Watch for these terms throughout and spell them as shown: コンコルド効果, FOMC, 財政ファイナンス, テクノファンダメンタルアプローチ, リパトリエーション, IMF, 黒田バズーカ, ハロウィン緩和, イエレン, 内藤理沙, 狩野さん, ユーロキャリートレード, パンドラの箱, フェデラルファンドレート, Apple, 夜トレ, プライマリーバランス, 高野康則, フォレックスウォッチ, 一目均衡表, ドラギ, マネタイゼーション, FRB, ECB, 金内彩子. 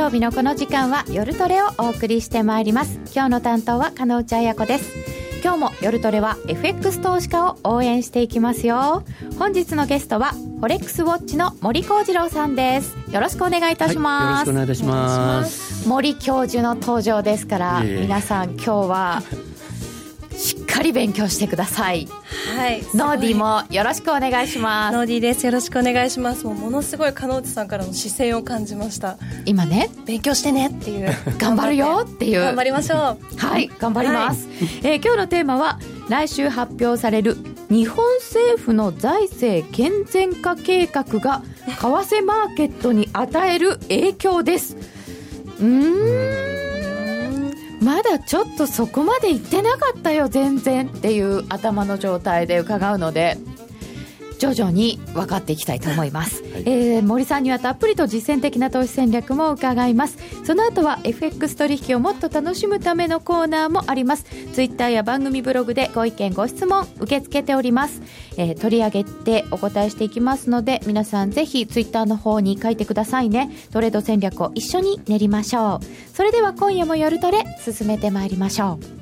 曜日のこの時間は夜トレをお送りしてまいります。今日の担当は金内彩子です。今日も夜トレは FX 投資家を応援していきますよ。本日のゲストはフォレックスウォッチの森幸次郎さんです。よろしくお願いいたします。よろしくお願いいたします。森教授の登場ですから、皆さん今日はしっかり勉強してください。はい、ノーディもよろしくお願いします。ノーディです。よろしくお願いします。もうものすごい金内さんからの視線を感じました。今ね、勉強してねっていう、頑張るよっていう、頑張りましょう。はい、頑張ります。はい、今日のテーマは来週発表される日本政府の財政健全化計画が為替マーケットに与える影響です。まだちょっとそこまで行ってなかったよ全然っていう頭の状態で伺うので、徐々に分かっていきたいと思います、はい。森さんにはたっぷりと実践的な投資戦略も伺います。その後は FX 取引をもっと楽しむためのコーナーもあります。ツイッターや番組ブログでご意見ご質問受け付けております。取り上げてお答えしていきますので、皆さんぜひツイッターの方に書いてくださいね。トレード戦略を一緒に練りましょう。それでは今夜も夜トレ進めてまいりましょう。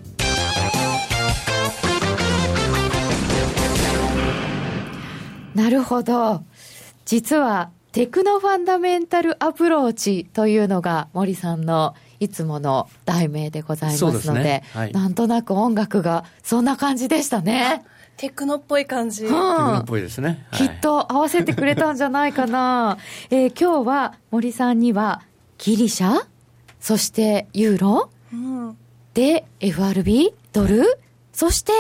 なるほど。実はテクノファンダメンタルアプローチというのが森さんのいつもの題名でございますの で、ね、はい、なんとなく音楽がそんな感じでしたね。テクノっぽい感じ、うん、テクノっぽいですね、はい、きっと合わせてくれたんじゃないかな、今日は森さんにはギリシャ、そしてユーロ、うん、で FRB ドル、はい、そして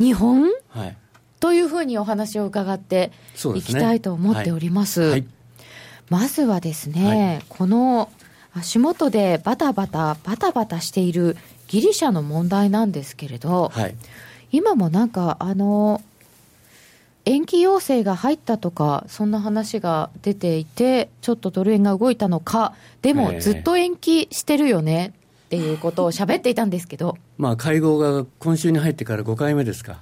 日本、はい、というふうにお話を伺っていきたいと思っております。そうですね、はい、まずはですね、はい、この足元でバタバタしているギリシャの問題なんですけれど、はい、今もなんか延期要請が入ったとかそんな話が出ていて、ちょっとドル円が動いたのか、でもずっと延期してるよねっていうことを喋っていたんですけどまあ会合が今週に入ってから5回目ですか。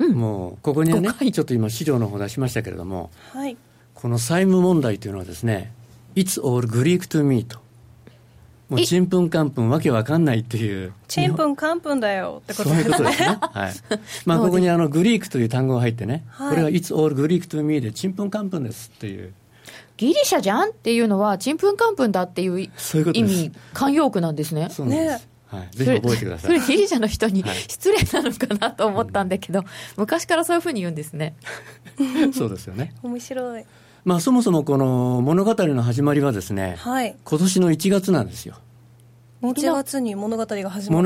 うん、もうここにはね、ちょっと今資料の方出しましたけれども、はい、この債務問題というのはですね、 It's all Greek to me と、もうちんぷんかんぷんわけわかんないっていう、ちんぷんかんぷんだよってことですね。そういうことですね、はい、まあ、ここにグリークという単語が入ってね、はい、これは It's all Greek to me でちんぷんかんぷんですっていう、ギリシャじゃんっていうのはちんぷんかんぷんだっていう意味、慣用句なんですね。そうなんです、はい、ぜひ覚えてください。それギリシャの人に失礼なのかなと思ったんだけど、はい、昔からそういうふうに言うんですねそうですよね、面白い。まあ、そもそもこの物語の始まりはですね、はい、今年の1月なんですよ。1月に物語が始ま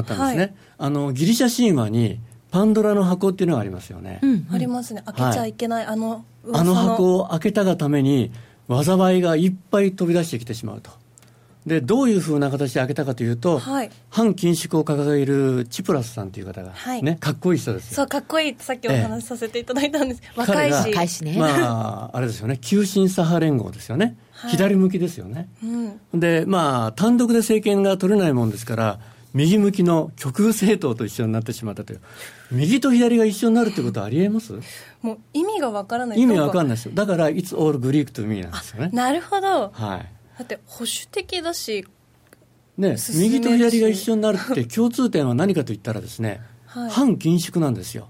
ったんですね、はい、ギリシャ神話にパンドラの箱っていうのがありますよね、うん、ありますね。開けちゃいけない、はい、あの箱を開けたがために災いがいっぱい飛び出してきてしまうと。でどういうふうな形で開けたかというと、はい、反禁止を掲げるチプラスさんという方が、はい、ね、かっこいい人ですよ。そう、かっこいいってさっきお話しさせていただいたんです、若いし、ね、まああれですよね、急進左派連合ですよね、はい、左向きですよね、うん、でまあ単独で政権が取れないもんですから、右向きの極右政党と一緒になってしまったという。右と左が一緒になるってことはありえます？もう意味がわからない。意味がわからないですよ。だから It's all Greek to me なんですよね。なるほど。はい、だって保守的だし、ね、右と左が一緒になるって共通点は何かといったらですね、はい、反緊縮なんですよ、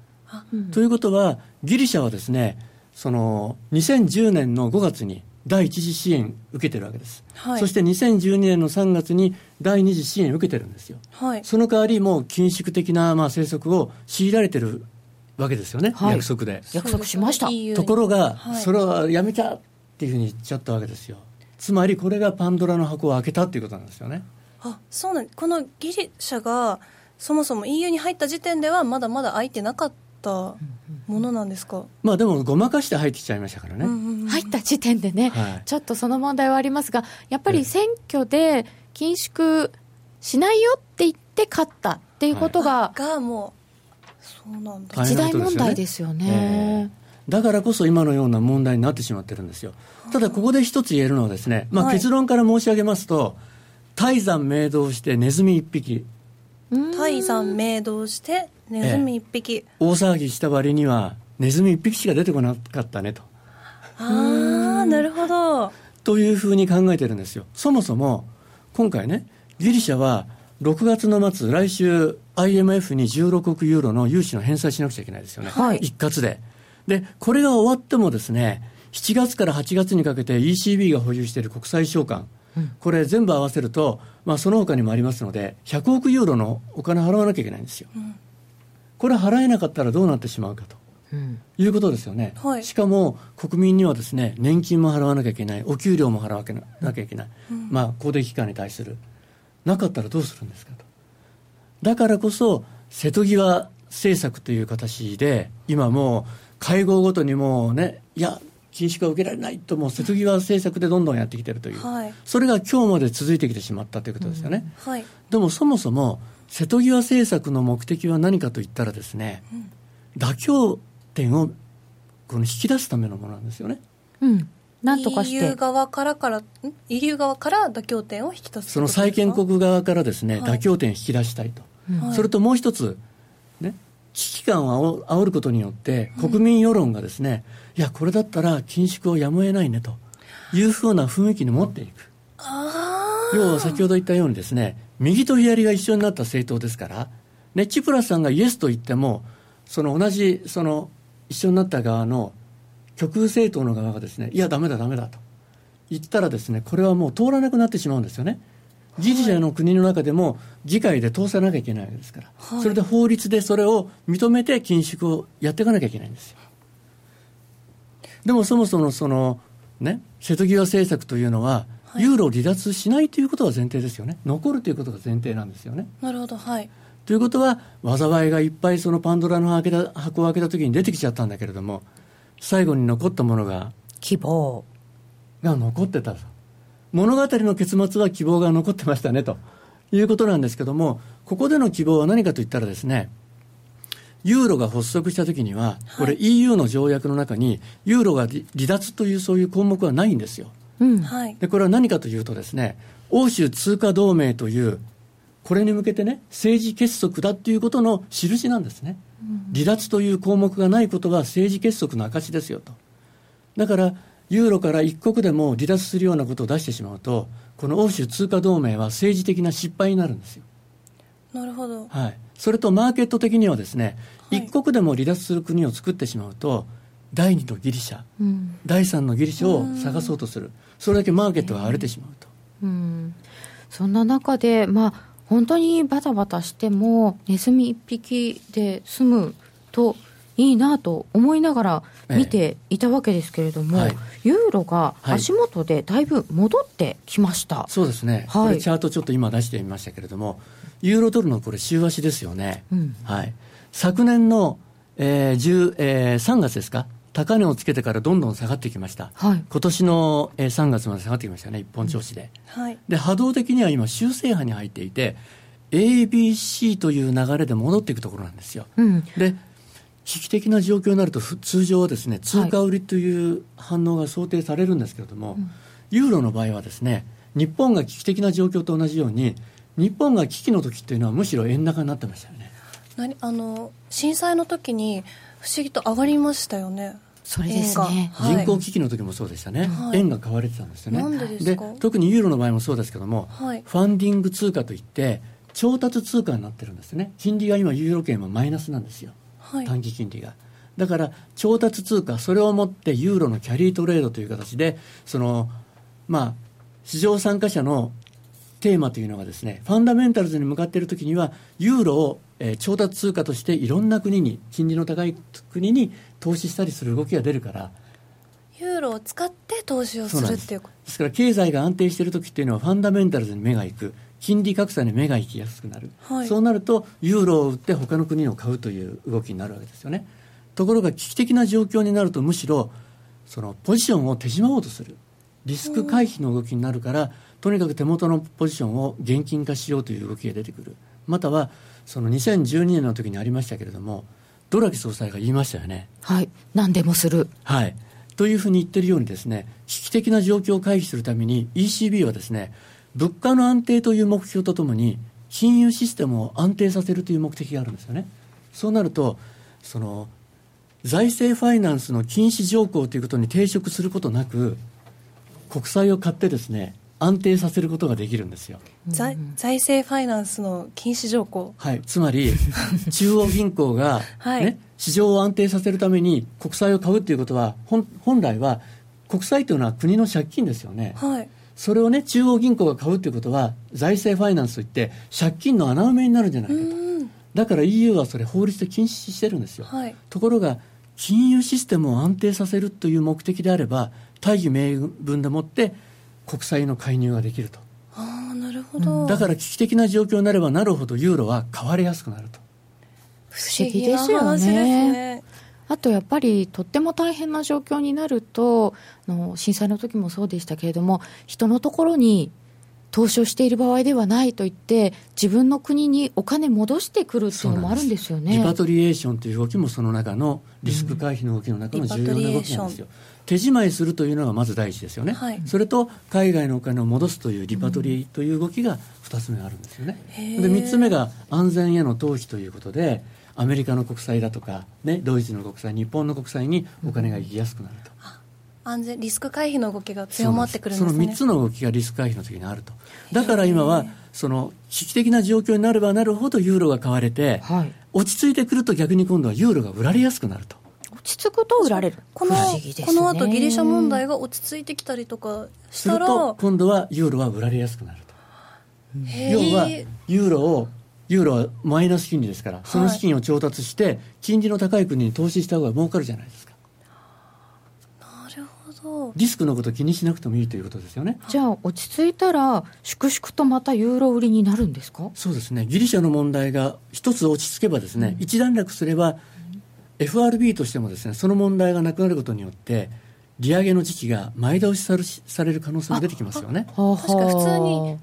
うん、ということはギリシャはですね、その2010年の5月に第一次支援受けてるわけです、はい、そして2012年の3月に第二次支援受けてるんですよ、はい、その代わりもう緊縮的な政策を強いられてるわけですよね、はい、約束で約束しました。ところが、はい、それはやめちゃっていうふうに言っちゃったわけですよ。つまりこれがパンドラの箱を開けたということなんですよね。あ、そうなん。このギリシャがそもそも EU に入った時点ではまだまだ開いてなかったものなんですか。まあでもごまかして入ってきちゃいましたからね、うんうんうん、入った時点でね、はい、ちょっとその問題はありますが、やっぱり選挙で緊縮しないよって言って勝ったっていうことが、はい、もうそうなんだ、一大問題ですよね、だからこそ今のような問題になってしまってるんですよ。ただここで一つ言えるのはですね、まあ、結論から申し上げますと、泰山鳴動してネズミ一匹、泰山鳴動してネズミ一匹、大騒ぎした割にはネズミ一匹しか出てこなかったねと。ああ、なるほど。というふうに考えてるんですよ。そもそも今回ね、ギリシャは6月の末、来週 IMF に16億ユーロの融資の返済しなくちゃいけないですよね、はい、一括で。でこれが終わってもですね、7月から8月にかけて ECB が保有している国債償還、これ全部合わせると、その他にもありますので100億ユーロのお金払わなきゃいけないんですよ、うん、これ払えなかったらどうなってしまうかと、いうことですよね、はい、しかも国民にはですね、年金も払わなきゃいけない、お給料も払わなきゃいけない、公的機関に対するなかったらどうするんですかと。だからこそ瀬戸際政策という形で今もう会合ごとにもうね、いや禁止が受けられないと、もう瀬戸際政策でどんどんやってきてるという、はい、それが今日まで続いてきてしまったということですよね、うん、はい、でもそもそも瀬戸際政策の目的は何かといったらですね、妥協点をこの引き出すためのものなんですよね、うん、なんとかして EU 側から妥協点を引き出す、その債権国側からですね、はい、妥協点を引き出したいと、はい、それともう一つね、危機感を煽ることによって国民世論がですね、いやこれだったら緊縮をやむを得ないねというふうな雰囲気に持っていく。要は先ほど言ったようにですね、右と左が一緒になった政党ですから、ね、チプラスさんがイエスと言っても、その同じその一緒になった側の極右政党の側がですね、いやダメだダメだと言ったらですね、これはもう通らなくなってしまうんですよね。ギリシャの国の中でも議会で通さなきゃいけないわけですから、はい、それで法律でそれを認めて緊縮をやっていかなきゃいけないんですよ。でもそもそもその、ね、瀬戸際政策というのは、はい、ユーロを離脱しないということが前提ですよね。残るということが前提なんですよね。なるほど、はい、ということは災いがいっぱいそのパンドラの箱を開けた時に出てきちゃったんだけれども、最後に残ったものが希望が残ってたと、物語の結末は希望が残ってましたねということなんですけども、ここでの希望は何かといったらですね、ユーロが発足したときには、これ EU の条約の中にユーロが離脱というそういう項目はないんですよ、うん、でこれは何かというとですね、欧州通貨同盟というこれに向けてね、政治結束だということの印なんですね、うん、離脱という項目がないことは政治結束の証ですよと。だからユーロから一国でも離脱するようなことを出してしまうと、この欧州通貨同盟は政治的な失敗になるんですよ。なるほど、はい、それとマーケット的にはですね、はい、一国でも離脱する国を作ってしまうと、第2のギリシャ、うん、第3のギリシャを探そうとする、それだけマーケットが荒れてしまうと、そんな中で、本当にバタバタしてもネズミ1匹で済むといいなと思いながら見ていたわけですけれども、はい、ユーロが足元でだいぶ戻ってきました、はい、そうですね、はい、これチャートちょっと今出してみましたけれども、ユーロドルのこれ週足ですよね、はい、昨年の、3月ですか、高値をつけてからどんどん下がってきました、はい、今年の、3月まで下がってきましたね、一本調子で、はい、で波動的には今修正波に入っていて ABC という流れで戻っていくところなんですよ、で危機的な状況になると通常はですね、通貨売りという反応が想定されるんですけれども、はい、ユーロの場合はですね、日本が危機的な状況と同じように、日本が危機の時というのはむしろ円高になってましたよね。震災の時に不思議と上がりましたよね。それですね、はい、人工危機の時もそうでしたね、はい、円が買われてたんですよね。なんでですか？で特にユーロの場合もそうですけども、はい、ファンディング通貨といって調達通貨になってるんですね。金利が今ユーロ圏はマイナスなんですよ、短期金利が。だから調達通貨、それをもってユーロのキャリートレードという形で、その市場参加者のテーマというのがですね、ファンダメンタルズに向かっているときにはユーロを、調達通貨としていろんな国に、金利の高い国に投資したりする動きが出るから、ユーロを使って投資をするっていうこと ですから経済が安定しているときというのはファンダメンタルズに目がいく、金利格差に目が行きやすくなる、はい、そうなるとユーロを売って他の国を買うという動きになるわけですよね。ところが危機的な状況になると、むしろそのポジションを手締まおうとするリスク回避の動きになるから、とにかく手元のポジションを現金化しようという動きが出てくる。またはその2012年の時にありましたけれども、ドラギ総裁が言いましたよね、はい、何でもする、はい、というふうに言ってるようにですね、危機的な状況を回避するために ECB はですね、物価の安定という目標とともに金融システムを安定させるという目的があるんですよね。そうなるとその財政ファイナンスの禁止条項ということに抵触することなく、国債を買ってですね安定させることができるんですよ。財政ファイナンスの禁止条項、はい、つまり中央銀行が、ねはい、市場を安定させるために国債を買うということは 本来は国債というのは国の借金ですよね、はい、それを、ね、中央銀行が買うということは財政ファイナンスといって借金の穴埋めになるんじゃないかと。だから EU はそれ法律で禁止してるんですよ、はい、ところが金融システムを安定させるという目的であれば大義名分でもって国債の介入ができると。ああ、なるほど。だから危機的な状況になればなるほどユーロは買われやすくなると。不思議ですよね。あとやっぱりとっても大変な状況になると震災の時もそうでしたけれども人のところに投資をしている場合ではないといって自分の国にお金戻してくるっていうのもあるんですよね。リパトリエーションという動きもその中のリスク回避の動きの中の重要な動きなんですよ、手仕舞いするというのがまず第一ですよね、はい、それと海外のお金を戻すというリパトリーという動きが2つ目があるんですよね、で3つ目が安全への逃避ということでアメリカの国債だとか、ね、ドイツの国債、日本の国債にお金が行きやすくなると、安全リスク回避の動きが強まってくるんですね。その3つの動きがリスク回避の時にあると。だから今はその危機的な状況になればなるほどユーロが買われて、はい、落ち着いてくると逆に今度はユーロが売られやすくなると。落ち着くと売られる。この後ギリシャ問題が落ち着いてきたりとかしたらすると今度はユーロは売られやすくなると。要はユーロはマイナス金利ですからその資金を調達して金利の高い国に投資した方が儲かるじゃないですか。リスクのこと気にしなくてもいいということですよね。じゃあ落ち着いたら粛々とまたユーロ売りになるんですか。そうですね。ギリシャの問題が一つ落ち着けばですね、一段落すれば FRB としてもですねその問題がなくなることによって利上げの時期が前倒しされる可能性も出てきますよね。確か普通に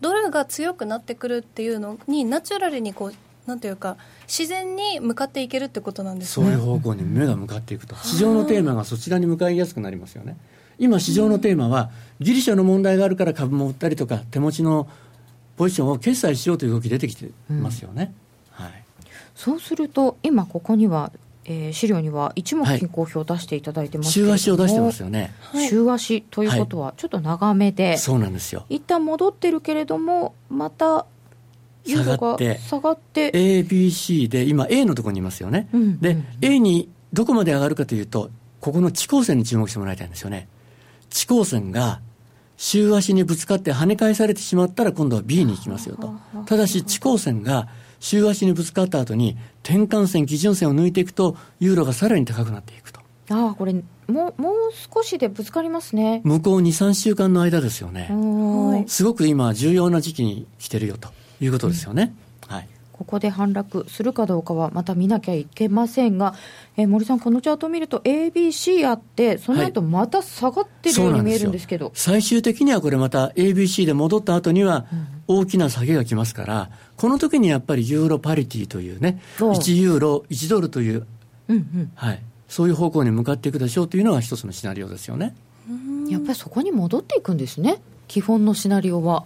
ドルが強くなってくるっていうのにナチュラルにこうなんていうか自然に向かっていけるってことなんですね。そういう方向に目が向かっていくと市場のテーマがそちらに向かいやすくなりますよね。今市場のテーマはギリシャの問題があるから株も売ったりとか手持ちのポジションを決済しようという動き出てきてますよね、うんはい、そうすると今ここには、資料には一目均衡表を出していただいてますけれども、はい、週足を出してますよね、はい、週足ということはちょっと長めで、はい、そうなんですよ。一旦戻ってるけれどもまた下がって ABC で今 A のところにいますよね、うんうんうん、で A にどこまで上がるかというとここの地高線に注目してもらいたいんですよね。地高線が週足にぶつかって跳ね返されてしまったら今度は B に行きますよと。ただし地高線が週足にぶつかった後に転換線基準線を抜いていくとユーロがさらに高くなっていくと。あ、これもう少しでぶつかりますね。向こう 2,3 週間の間ですよね。すごく今重要な時期に来てるよということですよね、うんはい、ここで反落するかどうかはまた見なきゃいけませんが、森さんこのチャートを見ると ABC あってその後また下がってるように見えるんですけど、はい、最終的にはこれまた ABC で戻った後には大きな下げがきますから、うん、この時にやっぱりユーロパリティというね1ユーロ1ドルという、うんうんはい、そういう方向に向かっていくでしょうというのが一つのシナリオですよね。やっぱりそこに戻っていくんですね基本のシナリオは。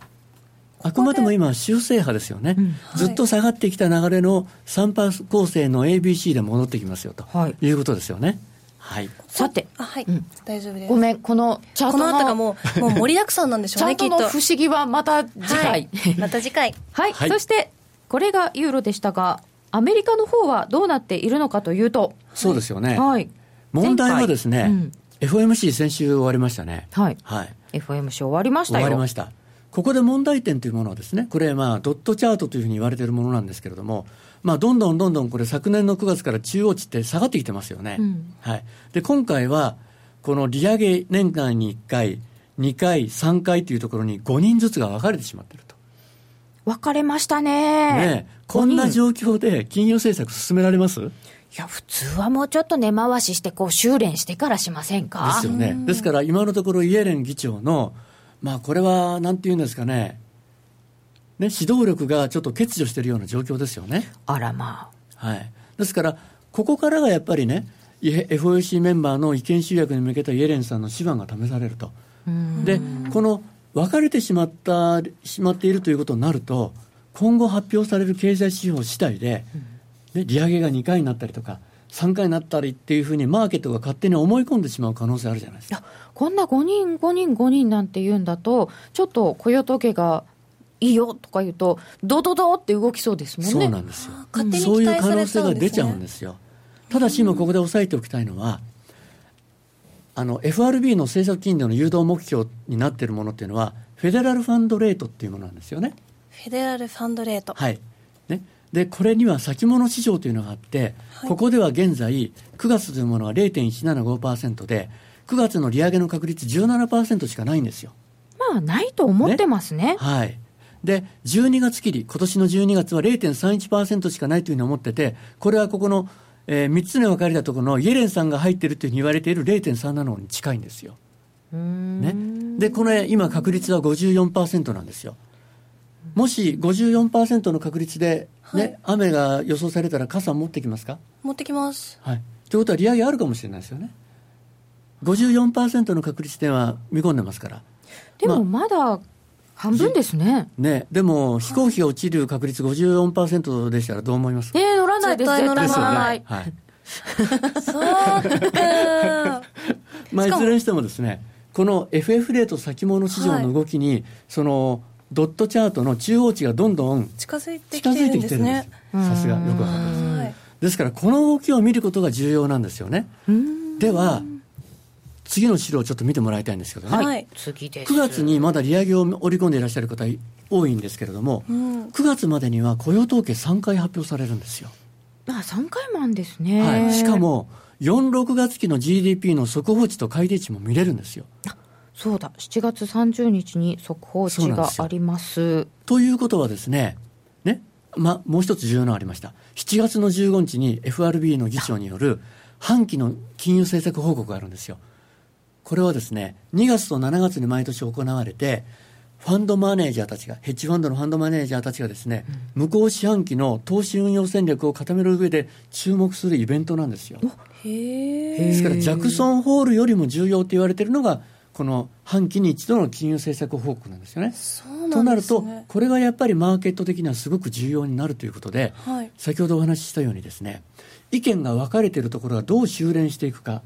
あくまでも今は修正派ですよね、うんはい、ずっと下がってきた流れの3パー構成の ABC で戻ってきますよと、はい、いうことですよね、はい、さてあ、はいうん、大丈夫です。ごめんこのチャートのこの後がもう盛りだくさんなんでしょうねきっと。チャートの不思議はまた次回、はい、また次回、はいはい、そしてこれがユーロでしたがアメリカの方はどうなっているのかというとそうですよね、はい、問題はですね、うん、FOMC 先週終わりましたね、はいはい、FOMC 終わりましたよ。終わりました。ここで問題点というものはですねこれまあドットチャートというふうに言われているものなんですけれども、まあ、どんどんこれ昨年の9月から中央値って下がってきてますよね、うんはい、で今回はこの利上げ年間に1回2回3回というところに5人ずつが分かれてしまっていると。分かれました ねこんな状況で金融政策進められます？いや普通はもうちょっと根回ししてこう修練してからしませんか。ですよね。ですから今のところイエレン議長のまあ、これはなんていうんですか ね指導力がちょっと欠如しているような状況ですよね。あらまあ、はい、ですからここからがやっぱりね FOMC メンバーの意見集約に向けたイエレンさんの手腕が試されると。でこの分かれてしまっているということになると今後発表される経済指標次第で、ね、利上げが2回になったりとか3回になったりっていうふうにマーケットが勝手に思い込んでしまう可能性あるじゃないですか。こんな5人なんて言うんだと、ちょっと雇用統計がいいよとか言うとドドドって動きそうですもんね。そうなんですよ、勝手に期待されちゃうんですね。そういう可能性が出ちゃうんですよ。ただし今ここで押さえておきたいのは、FRB の政策金利の誘導目標になっているものっていうのはフェデラルファンドレートっていうものなんですよね。フェデラルファンドレート、はいね、でこれには先物市場というのがあって、はい、ここでは現在9月というものは 0.175% で9月の利上げの確率 17% しかないんですよ。まあないと思ってます ね、はい。で12月切り、今年の12月は 0.31% しかないというふうに思ってて、これはここの、3つの分かれたところのイエレンさんが入っているというふうに言われている 0.37 に近いんですよ、ね、でこの今確率は 54% なんですよ。もし 54% の確率で、ね、はい、雨が予想されたら傘持ってきますか？持ってきます、はい、ということは利上げあるかもしれないですよね。 54% の確率では見込んでますから。でもまだ半分です ね。でも飛行機が落ちる確率 54% でしたらどう思いますか？乗らないです。絶対乗らない、ね、はい、そうかまあいずれにしてもですね、この FF レート先物市場の動きに、はい、そのドットチャートの中央値がどんどん近づいてきてるんですね。さすがよくわかります、はい、ですからこの動きを見ることが重要なんですよね。では次の資料をちょっと見てもらいたいんですけどね、はい、次です。9月にまだ利上げを織り込んでいらっしゃる方多いんですけれども、うん、9月までには雇用統計3回発表されるんですよ。3回もあるんですね、はい、しかも4、6月期の GDP の速報値と改定値も見れるんですよ。そうだ、7月30日に速報値があります。ということはですね、もう一つ重要なのがありました。7月の15日に FRB の議長による半期の金融政策報告があるんですよ。これはですね、2月と7月に毎年行われて、ファンドマネージャーたちが、ヘッジファンドのファンドマネージャーたちがですね、うん、向こう四半期の投資運用戦略を固める上で注目するイベントなんですよ。へ、ですからジャクソンホールよりも重要と言われているのがこの半期に一度の金融政策報告なんですよね。そうなんですね。となるとこれがやっぱりマーケット的にはすごく重要になるということで、はい、先ほどお話ししたようにですね、意見が分かれているところがどう修練していくか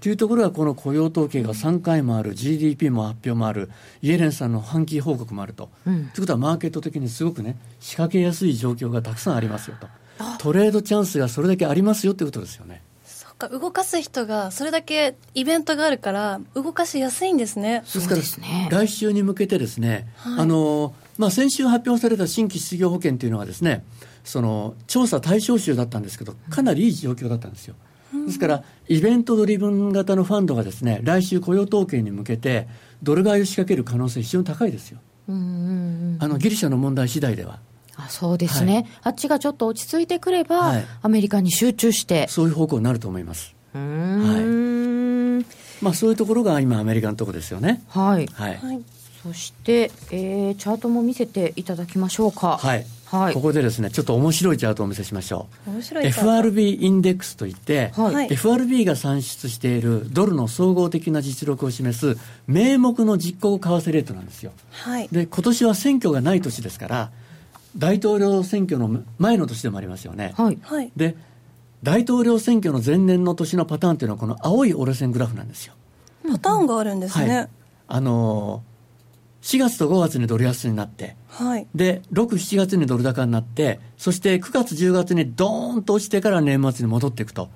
というところが、この雇用統計が3回もある、 GDP も発表もある、イエレンさんの半期報告もあると、ということはマーケット的にすごくね、仕掛けやすい状況がたくさんありますよと、トレードチャンスがそれだけありますよということですよね。そうか、動かす人がそれだけイベントがあるから動かしやすいんですね。ですから来週に向けてですね、はい、先週発表された新規失業保険というのはですね、その調査対象州だったんですけど、かなりいい状況だったんですよ。ですからイベントドリブン型のファンドがですね、来週雇用統計に向けてドル買いを仕掛ける可能性非常に高いですよ。ギリシャの問題次第では。そうですね、はい、あっちがちょっと落ち着いてくれば、はい、アメリカに集中してそういう方向になると思います。はい、そういうところが今アメリカのところですよね。はい、はいはい、そして、チャートも見せていただきましょうか。はいはい、ここでですね、ちょっと面白いチャートをお見せしましょう。面白い FRB インデックスといって、はい、FRB が算出しているドルの総合的な実力を示す名目の実行為替レートなんですよ、はい、で今年は選挙がない年ですから、大統領選挙の前の年でもありますよね、はい、で大統領選挙の前年の年のパターンというのはこの青い折れ線グラフなんですよ。パターンがあるんですね、はい、4月と5月にドル安になって、はい、で6、7月にドル高になって、そして9月、10月にドーンと落ちてから年末に戻っていくと。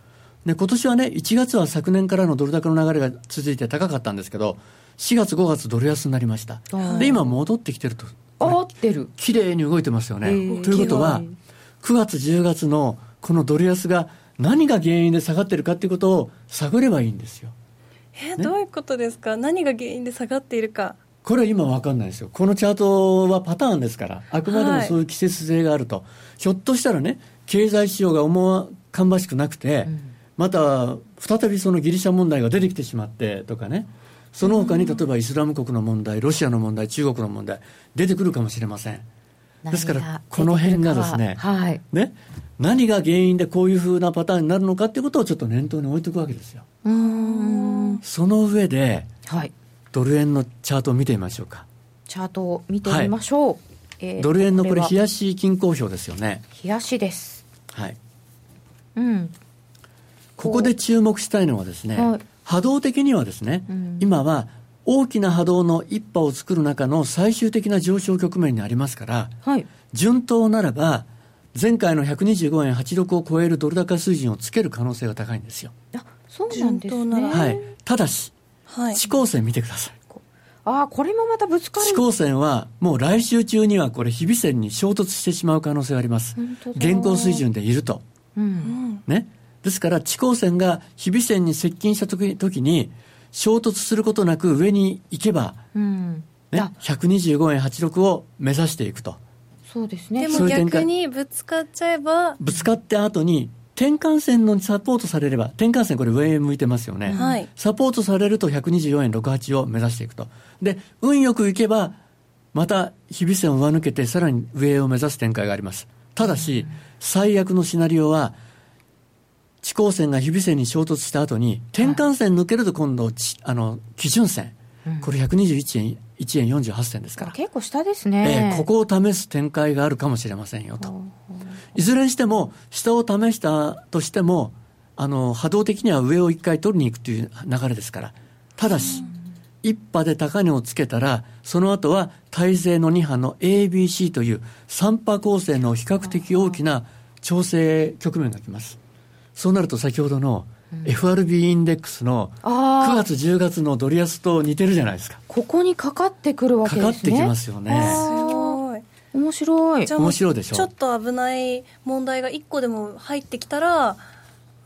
で今年はね、1月は昨年からのドル高の流れが続いて高かったんですけど、4月、5月ドル安になりました、はい、で今戻ってきてると、きれいに動いてますよね、ということは9月、10月のこのドル安が何が原因で下がってるかということを探ればいいんですよ、ね、どういうことですか？何が原因で下がっているか、これは今分かんないですよ。このチャートはパターンですから、あくまでもそういう季節性があると、はい、ひょっとしたらね、経済指標が芳しくなくて、うん、また再びそのギリシャ問題が出てきてしまってとかね、その他に例えばイスラム国の問題、ロシアの問題、中国の問題出てくるかもしれません。ですからこの辺がですね、はい、ね、何が原因でこういう風なパターンになるのかということをちょっと念頭に置いておくわけですよ。その上で、はい、ドル円のチャートを見てみましょうか。チャートを見てみましょう、はい、ドル円のこれ冷やし均衡表ですよね。冷やしです、はい、うん、ここで注目したいのはですね、はい、波動的にはですね、うん、今は大きな波動の一波を作る中の最終的な上昇局面にありますから、はい、順当ならば前回の125円86を超えるドル高水準をつける可能性が高いんですよ。あ、そうなんですね。はい、ただし、はい、地高線見てください。ああ、これもまたぶつかる。地高線はもう来週中にはこれ日比線に衝突してしまう可能性があります。現行水準でいると、うんね、ですから地高線が日比線に接近した時に衝突することなく上に行けば、うんね、125円86を目指していくと。そうですね。でも逆にぶつかっちゃえば、ぶつかった後に転換線のサポートされれば、転換線これ上向いてますよね、はい、サポートされると124円68を目指していくと。で運よくいけばまた日比線を上抜けてさらに上を目指す展開があります。ただし、うん、最悪のシナリオは地高線が日比線に衝突した後に転換線抜けると今度、はい、基準線これ121円1円48銭ですから、結構下ですね、ここを試す展開があるかもしれませんよと。いずれにしても下を試したとしても波動的には上を1回取りに行くという流れですから。ただし1波で高値をつけたらその後は体勢の2波の ABC という3波構成の比較的大きな調整局面がきます。そうなると先ほどのFRB インデックスの9月10月のドル安と似てるじゃないですか。ここにかかってくるわけですね。かかってきますよね。すごい面白い。面白いでしょ。ちょっと危ない問題が1個でも入ってきたら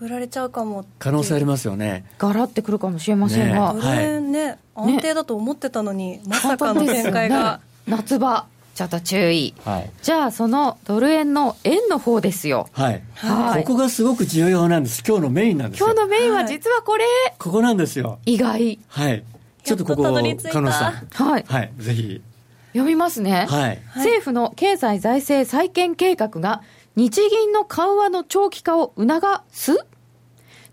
売られちゃうかもって可能性ありますよね。ガラってくるかもしれませんが、ね、安定だと思ってたのに、まさかの展開が、ね、夏場ちょっと注意、はい、じゃあそのドル円の円の方ですよ、はいはい、ここがすごく重要なんです。今日のメインなんですよ。今日のメインは実はこれ、はい、ここなんですよ。意外、はい、ちょっとここを狩野さん、はいはい、ぜひ読みますね、はい、政府の経済財政再建計画が日銀の緩和の長期化を促す。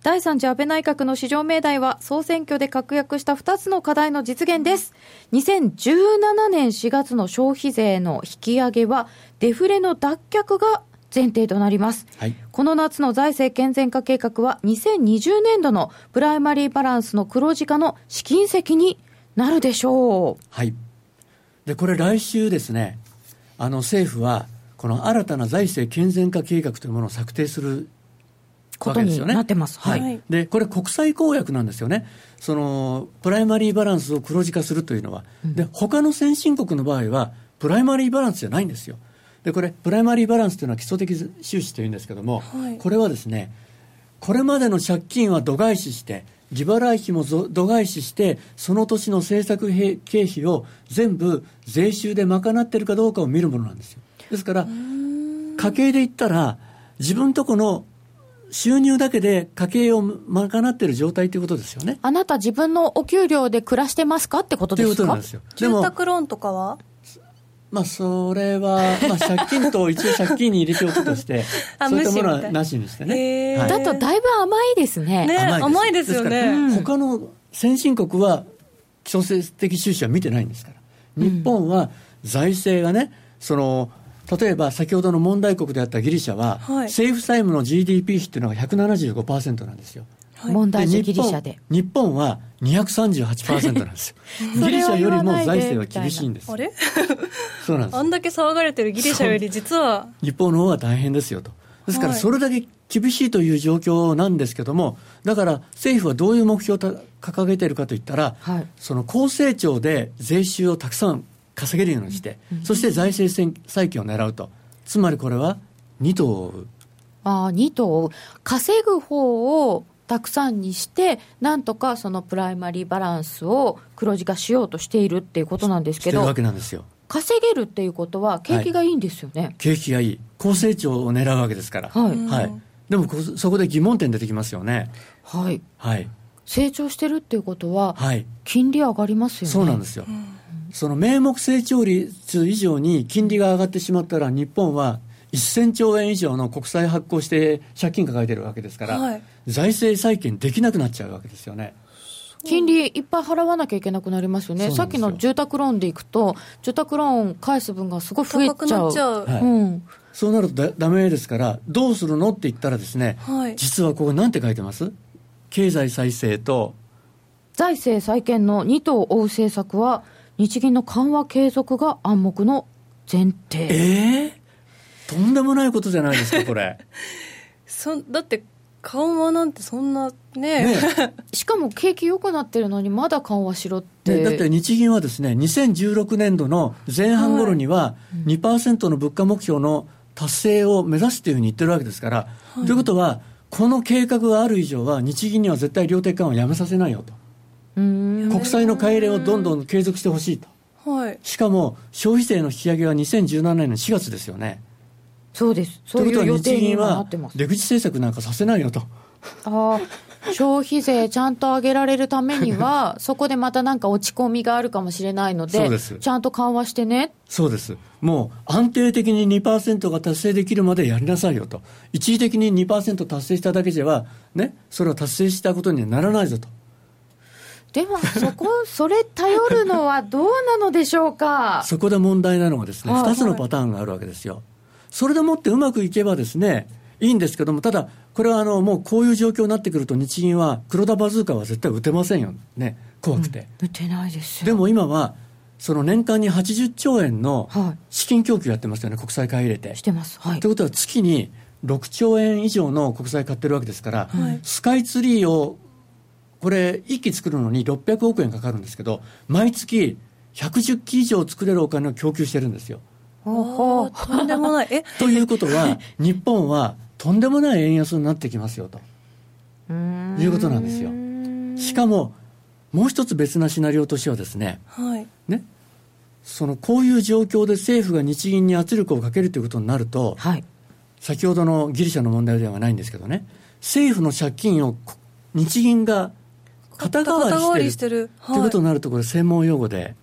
第3次安倍内閣の市場命題は総選挙で確約した2つの課題の実現です。2017年4月の消費税の引き上げはデフレの脱却が前提となります、はい、この夏の財政健全化計画は2020年度のプライマリーバランスの黒字化の試金石になるでしょう、はい、でこれ来週ですね、政府はこの新たな財政健全化計画というものを策定することになってます、はいはい、でこれ国際公約なんですよね。そのプライマリーバランスを黒字化するというのは、うん、で他の先進国の場合はプライマリーバランスじゃないんですよ。でこれプライマリーバランスというのは基礎的収支というんですけども、はい、これはですね、これまでの借金は度外視して利払い費も度外視してその年の政策経費を全部税収で賄っているかどうかを見るものなんですよ。ですから家計で言ったら自分とこの収入だけで家計を賄っている状態ということですよね。あなた自分のお給料で暮らしてますかってことですか。ということなんですよ。でも住宅ローンとかは、まあ、それは、まあ、借金と一応借金に入れておくとしてそういったものはなしにしてね、はい、だとだいぶ甘いですね。ね、甘いですよね。ですから、うん、他の先進国は基礎的収支は見てないんですから。日本は財政がね、その例えば先ほどの問題国であったギリシャは、はい、政府債務の GDP 比というのが 175% なんですよ、はい、問題のギリシャで日本は 238% なんですよ。ギリシャよりも財政は厳しいんです。あれそうなんです。あんだけ騒がれてるギリシャより実は日本の方は大変ですよと。ですからそれだけ厳しいという状況なんですけども、だから政府はどういう目標を掲げているかといったら、はい、その高成長で税収をたくさん稼げるようにして、うん、そして財政再建を狙うと。つまりこれは2頭を追う。2頭を追う。稼ぐ方をたくさんにしてなんとかそのプライマリーバランスを黒字化しようとしているっていうことなんですけど、してるわけなんですよ。稼げるっていうことは景気がいいんですよね、はい、景気がいい、高成長を狙うわけですから、はいはい、でもそこで疑問点出てきますよね、はいはい、成長してるっていうことは、はい、金利上がりますよね。そうなんですよ、うん、その名目成長率以上に金利が上がってしまったら日本は1000兆円以上の国債発行して借金抱えてるわけですから、はい、財政再建できなくなっちゃうわけですよね。金利いっぱい払わなきゃいけなくなりますよね。さっきの住宅ローンでいくと住宅ローン返す分がすごい増えちゃう、高くなっちゃう、はい、うん、そうなるとダメですから、どうするのって言ったらですね、はい、実はここなんて書いてます？経済再生と財政再建の2党を追う政策は日銀の緩和継続が暗黙の前提。とんでもないことじゃないですかこれだって緩和なんてそんな ねしかも景気良くなってるのにまだ緩和しろって、ね、だって日銀はですね2016年度の前半頃には 2% の物価目標の達成を目指すというふうに言ってるわけですから、はい、ということはこの計画がある以上は日銀には絶対量的緩和をやめさせないよと、国債の買い入れをどんどん継続してほしいと、はい、しかも消費税の引き上げは2017年の4月ですよね。そうです。そういう予定にはなってます。ということは日銀は出口政策なんかさせないよと消費税ちゃんと上げられるためにはそこでまたなんか落ち込みがあるかもしれないの でちゃんと緩和してね。そうです。もう安定的に 2% が達成できるまでやりなさいよと。一時的に 2% 達成しただけでは、ね、それを達成したことにはならないぞと。でもそれ頼るのはどうなのでしょうかそこで問題なのがですね、2つのパターンがあるわけですよ。それでもってうまくいけばですねいいんですけども、ただこれはもうこういう状況になってくると日銀は黒田バズーカは絶対打てませんよね。怖くて、うん、打てないですよ。でも今はその年間に80兆円の資金供給やってますよね、国債買い入れてしてます、はい、ということは月に6兆円以上の国債買ってるわけですから、はい、スカイツリーをこれ1機作るのに600億円かかるんですけど、毎月110機以上作れるお金を供給してるんですよ。おとんでもないということは日本はとんでもない円安になってきますよということなんですよ。しかももう一つ別なシナリオとしてはですね、はい、ね、そのこういう状況で政府が日銀に圧力をかけるということになると、はい、先ほどのギリシャの問題ではないんですけどね、政府の借金を日銀が肩代わりしてるということになると、これ専門用語で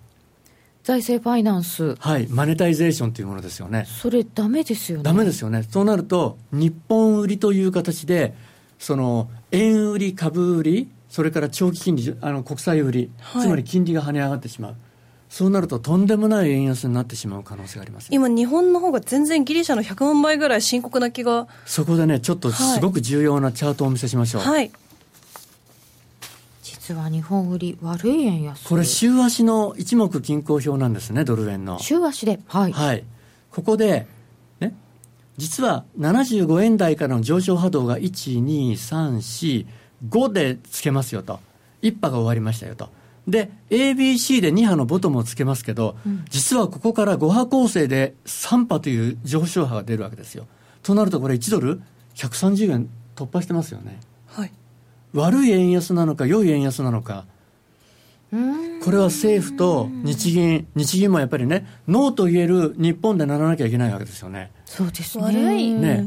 財政ファイナンス、はい、マネタイゼーションというものですよね。それダメですよね。ダメですよね。そうなると日本売りという形でその円売り、株売り、それから長期金利、国債売り、はい、つまり金利が跳ね上がってしまう。そうなるととんでもない円安になってしまう可能性があります。今日本の方が全然ギリシャの100万倍ぐらい深刻な気が。そこでねちょっとすごく重要なチャートをお見せしましょう。はい、実は日本売り悪い円安。これ週足の一目均衡表なんですね、ドル円の週足で、はい、はい、ここで、ね、実は75円台からの上昇波動が 1,2,3,4,5 でつけますよと、1波が終わりましたよと。で ABC で2波のボトムをつけますけど、うん、実はここから5波構成で3波という上昇波が出るわけですよ。となるとこれ1ドル130円突破してますよね。はい、悪い円安なのか良い円安なのか、これは政府と日銀もやっぱりね、ノーと言える日本でならなきゃいけないわけですよね。そうですね。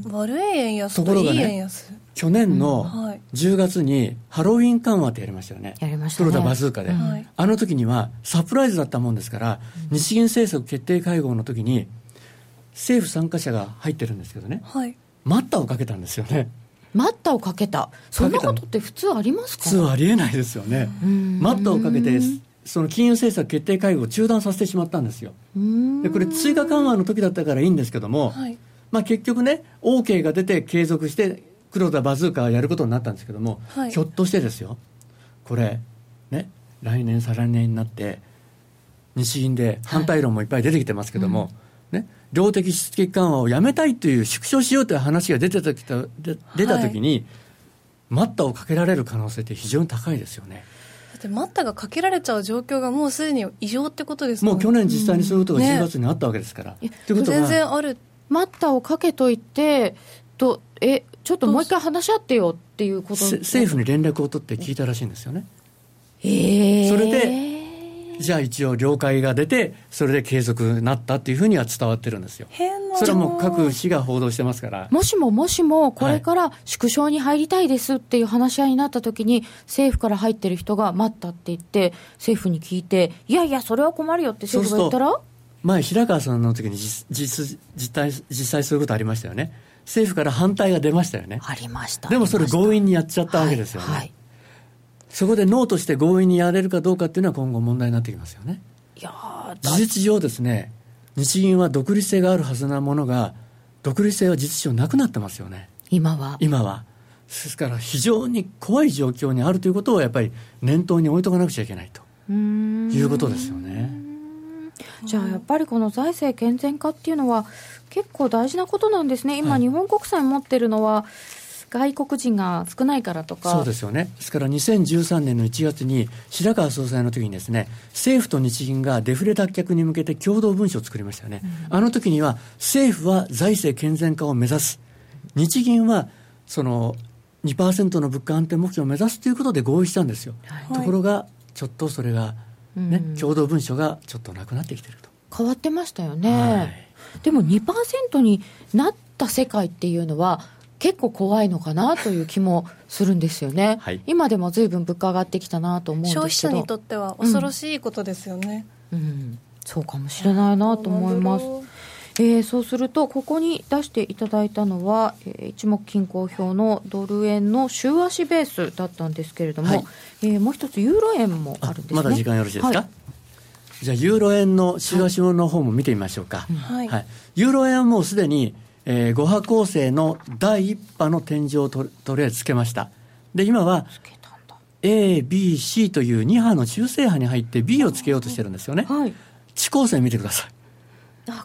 悪い円安といい円安、ところがね、去年の10月にハロウィン緩和ってやりましたよね。やりましたね、黒田バズーカで、はい、あの時にはサプライズだったもんですから、うん、日銀政策決定会合の時に政府参加者が入ってるんですけどね、はい、待ったをかけたんですよね。待ったをかけた。そんなことって普通ありますか？普通はありえないですよね。待ったをかけてその金融政策決定会合を中断させてしまったんですよ。でこれ追加緩和の時だったからいいんですけども、はい、まあ、結局ね OK が出て継続して黒田バズーカをやることになったんですけども、はい、ひょっとしてですよ、これね来年再来年になって日銀で反対論もいっぱい出てきてますけども、はい、うん、ね、量的質的緩和をやめたいという縮小しようという話が出た時に、はい、待ったをかけられる可能性って非常に高いですよね。だって待ったがかけられちゃう状況がもうすでに異常ってことですもんね。もう去年実際にそういうことが10月にあったわけですから、ね、ってことは全然ある。待ったをかけといてちょっともう一回話し合ってよっていうこと、政府に連絡を取って聞いたらしいんですよね。それでじゃあ一応了解が出てそれで継続になったっていうふうには伝わってるんですよ。それはもう各市が報道してますから、もしもこれから縮小に入りたいですっていう話し合いになった時に、政府から入ってる人が待ったって言って政府に聞いて、いやいやそれは困るよって政府が言ったら、前平川さんの時に実際そういうことありましたよね。政府から反対が出ましたよね。ありました。でもそれ強引にやっちゃったわけですよね、はいはい。そこでノーとして強引にやれるかどうかっていうのは今後問題になってきますよね。いや、事実上ですね、日銀は独立性があるはずなものが独立性は事実上なくなってますよね、今は。ですから非常に怖い状況にあるということをやっぱり念頭に置いとかなくちゃいけないということですよね。じゃあやっぱりこの財政健全化っていうのは結構大事なことなんですね。今日本国債持ってるのは外国人が少ないからとか。そうですよね。ですから2013年の1月に白川総裁の時にですね、政府と日銀がデフレ脱却に向けて共同文書を作りましたよね、あの時には政府は財政健全化を目指す、日銀はその 2% の物価安定目標を目指すということで合意したんですよ、はい、ところがちょっとそれがね、共同文書がちょっとなくなってきてると。変わってましたよね、はい、でも 2% になった世界っていうのは結構怖いのかなという気もするんですよね、はい、今でも随分物価上がってきたなと思うんですけど、消費者にとっては恐ろしいことですよね、そうかもしれないなと思います。そうするとここに出していただいたのは、一目均衡表のドル円の週足ベースだったんですけれども、はい、もう一つユーロ円もあるんですね。まだ時間よろしいですか、はい、じゃあユーロ円の週足の方も見てみましょうか、はいはい、ユーロ円はもうすでに、5波構成の第1波の天井を とりあえずつけました。で今は A、B、C という2波の中性波に入って B をつけようとしてるんですよね、はい、地構成見てください。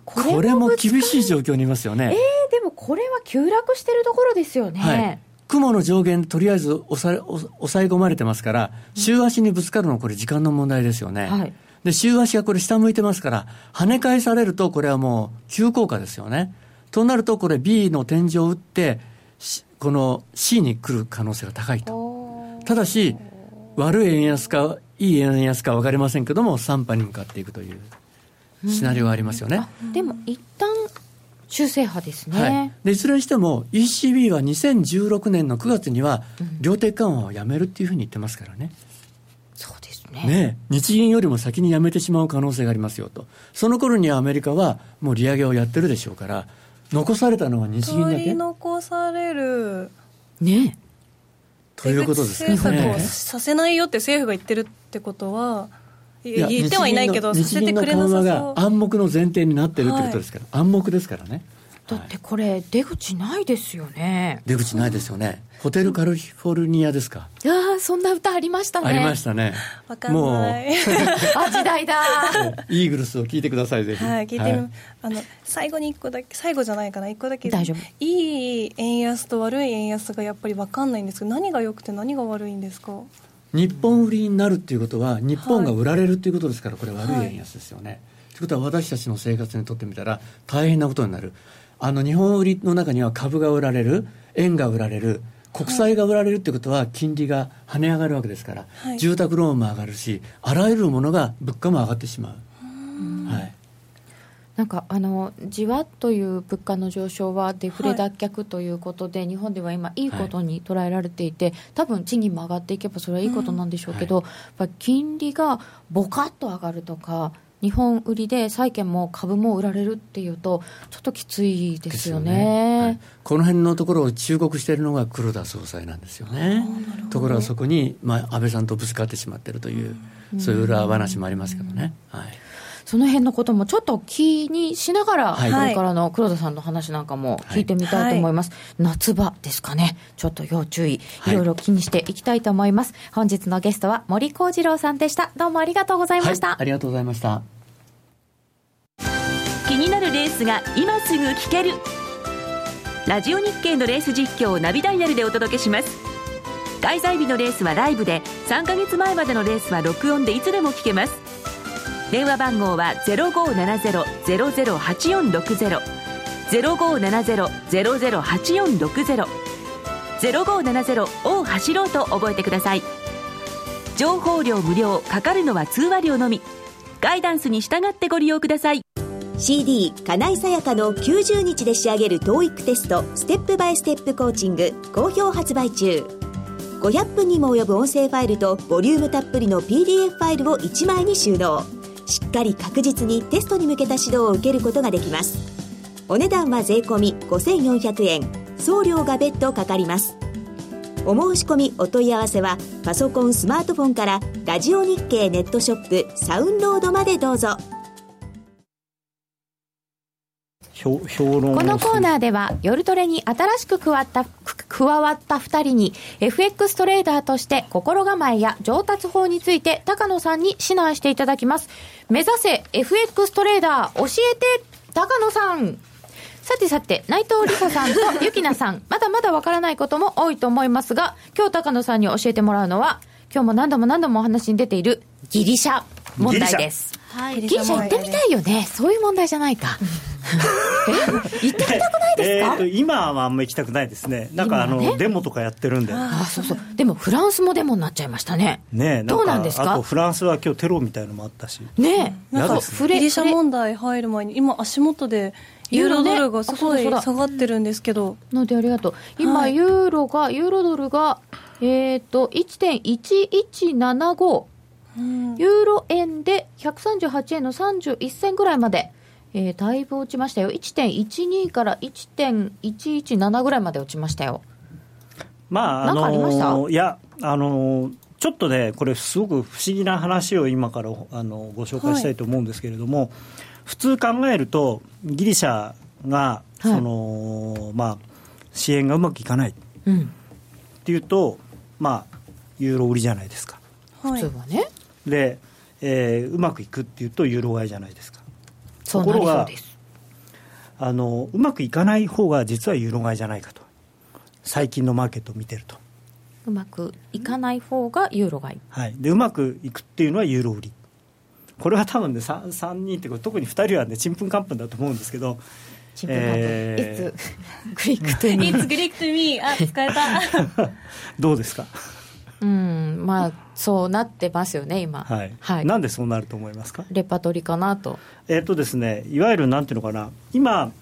これも厳しい状況にいますよね、でもこれは急落してるところですよね、はい、雲の上限とりあえず抑え込まれてますから週足にぶつかるのはこれ時間の問題ですよね、はい、で週足がこれ下向いてますから跳ね返されるとこれはもう急降下ですよね。となるとこれ B の天井を打ってこの C に来る可能性が高いと。ただし悪い円安かいい円安か分かりませんけども3波に向かっていくというシナリオはありますよね、でも一旦修正派ですね、はい、でいずれにしても ECB は2016年の9月には量的緩和をやめるっていうふうに言ってますからね、そうですね、ね、日銀よりも先にやめてしまう可能性がありますよと。その頃にはアメリカはもう利上げをやってるでしょうから残されたのは日銀だけ取り残されるねということですね。政策をさせないよって政府が言ってるってことは、言ってはいないけどさせてくれなさそう。日銀の緩和が暗黙の前提になってるってことですから、はい、暗黙ですからね。だってこれ出口ないですよね。出口ないですよね。ホテルカリフォルニアですか。ああ、そんな歌ありましたね。ありましたね。わかんない。あ、時代だ。イーグルスを聞いてくださいぜひ。はい、聞いてみ、はい、最後に1個だけ、最後じゃないかな、1個だけ。大丈夫。いい円安と悪い円安がやっぱりわかんないんですけど、何が良くて何が悪いんですか。日本売りになるということは日本が売られるということですから、これ悪い円安ですよね、はい、ということは私たちの生活にとってみたら大変なことになる。日本売りの中には株が売られる、円が売られる、国債が売られるということは金利が跳ね上がるわけですから、はい、住宅ローンも上がるしあらゆるものが物価も上がってしまう、はい、なんかじわっという物価の上昇はデフレ脱却ということで、はい、日本では今いいことに捉えられていて、はい、多分賃金も上がっていけばそれはいいことなんでしょうけど、はい、やっぱり金利がボカッと上がるとか日本売りで債券も株も売られるっていうとちょっときついですよね、はい、この辺のところを注目しているのが黒田総裁なんですよね。ところがそこに、安倍さんとぶつかってしまっているという、そういう裏話もありますけどね、はい、その辺のこともちょっと気にしながら、はい、これからの黒田さんの話なんかも聞いてみたいと思います、はい、夏場ですかね、ちょっと要注意、いろいろ気にしていきたいと思います、はい、本日のゲストは森幸次郎さんでした。どうもありがとうございました、はい、ありがとうございました。気になるレースが今すぐ聞けるラジオ日経のレース実況をナビダイヤルでお届けします。開催日のレースはライブで、3ヶ月前までのレースは録音でいつでも聞けます。電話番号は 0570-008460 0570-008460 0570を走ろうと覚えてください。情報量無料、かかるのは通話料のみ。ガイダンスに従ってご利用ください。 CD 金井さやかの90日で仕上げる TOEIC テストステップバイステップコーチング好評発売中。500分にも及ぶ音声ファイルとボリュームたっぷりの PDF ファイルを1枚に収納。しっかり確実にテストに向けた指導を受けることができます。お値段は税込5400円、送料が別途かかります。お申し込みお問い合わせはパソコン、スマートフォンからラジオ日経ネットショップサウンロードまでどうぞ。評論をする。このコーナーでは夜トレに新しく加わった2人に FX トレーダーとして心構えや上達法について高野さんに指南していただきます。目指せ FX トレーダー教えて高野さん。さて内藤理沙さんとゆきなさんまだまだわからないことも多いと思いますが、今日高野さんに教えてもらうのは今日も何度もお話に出ているギリシャ問題です。ギリシャ行ってみたいよね。そういう問題じゃないか行ってみたくないですか？今はあんま行きたくないですね。なんかデモとかやってるんで。そうでもフランスもデモになっちゃいましたね。どうなんですか？あとフランスは今日テロみたいなのもあったし、なんかギリシャ問題入る前に今足元でユーロドルがすごい下がってるんですけどのでありがとう。今ユーロドルが1.1175、ユーロ円で138円の31銭ぐらいまで、だいぶ落ちましたよ。 1.12 から 1.117 ぐらいまで落ちましたよ。なんかありました？いやちょっとねこれすごく不思議な話を今からご紹介したいと思うんですけれども、普通考えるとギリシャが支援がうまくいかないっていうと、ユーロ売りじゃないですか普通はね。で、うまくいくっていうとユーロ買いじゃないですか。ところがうまくいかない方が実はユーロ買いじゃないかと、最近のマーケットを見てるとうまくいかない方がユーロ買い、でうまくいくっていうのはユーロ売り。これは多分ね 3人って特に2人はねちんぷんかんぷんだと思うんですけど、It's Greek to me It's Greek to me あ使えたどうですか？そうなってますよね今。なんでそうなると思いますか？レパトリーかなと。ですね、いわゆるなんていうのかな、今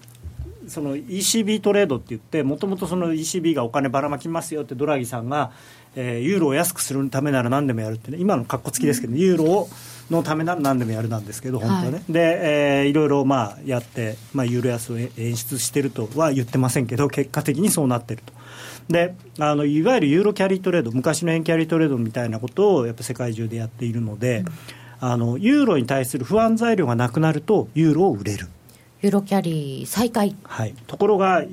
その ECB トレードって言って、もともと ECB がお金ばらまきますよってドラギさんが、ユーロを安くするためなら何でもやるって、ね、今のカッコつきですけど、ユーロをのためなら何でもやるなんですけど本当はね、で、いろいろやって、ユーロ安を演出してるとは言ってませんけど結果的にそうなってると。でいわゆるユーロキャリートレード、昔の円キャリートレードみたいなことをやっぱ世界中でやっているので、ユーロに対する不安材料がなくなるとユーロを売れる。ユーロキャリー再開、ところがギリ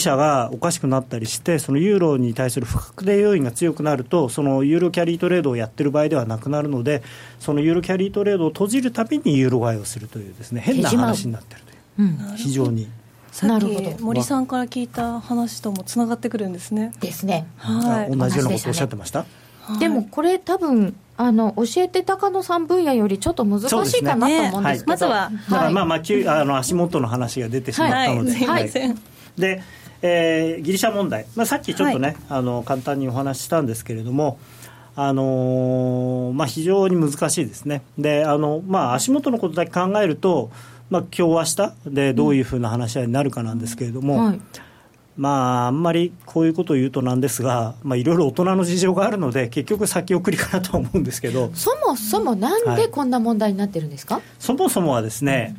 シャがおかしくなったりして、そのユーロに対する不確定要因が強くなると、そのユーロキャリートレードをやってる場合ではなくなるので、そのユーロキャリートレードを閉じるたびにユーロ買いをするというですね、変な話になってるという、非常に。さっき森さんから聞いた話ともつながってくるんですね。同じようなことをおっしゃってました。でもこれ多分教えて高野さん分野よりちょっと難しいかなと思うんですけど、まずは足元の話が出てしまったので、でギリシャ問題、さっきちょっとね、簡単にお話ししたんですけれども、非常に難しいですね。で足元のことだけ考えると、今日明日でどういうふうな話し合いになるかなんですけれども、あんまりこういうことを言うとなんですが、いろいろ大人の事情があるので結局先送りかなと思うんですけど、そもそもなんでこんな問題になってるんですか？そもそもはですね、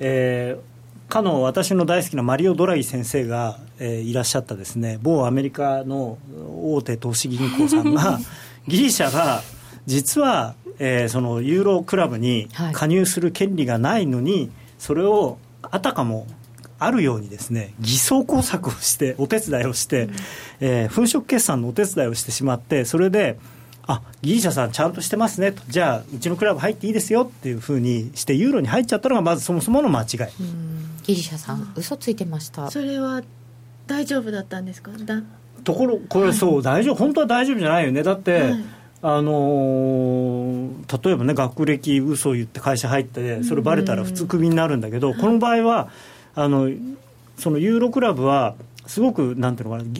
私の大好きなマリオ・ドラギ先生が、いらっしゃったですね、某アメリカの大手投資銀行さんがギリシャが実は、そのユーロクラブに加入する権利がないのに、それをあたかもあるようにですね、偽装工作をしてお手伝いをして、粉飾決算のお手伝いをしてしまって、それでギリシャさんちゃんとしてますねと、じゃあうちのクラブ入っていいですよっていうふうにしてユーロに入っちゃったのがまずそもそもの間違い。ギリシャさん嘘ついてました。それは大丈夫だったんですか？ところこれそう、大丈夫、本当は大丈夫じゃないよね。だって、例えばね、学歴嘘を言って会社入ってそれバレたら普通クビになるんだけど、この場合はそのユーロクラブはすごくなんていうのかな、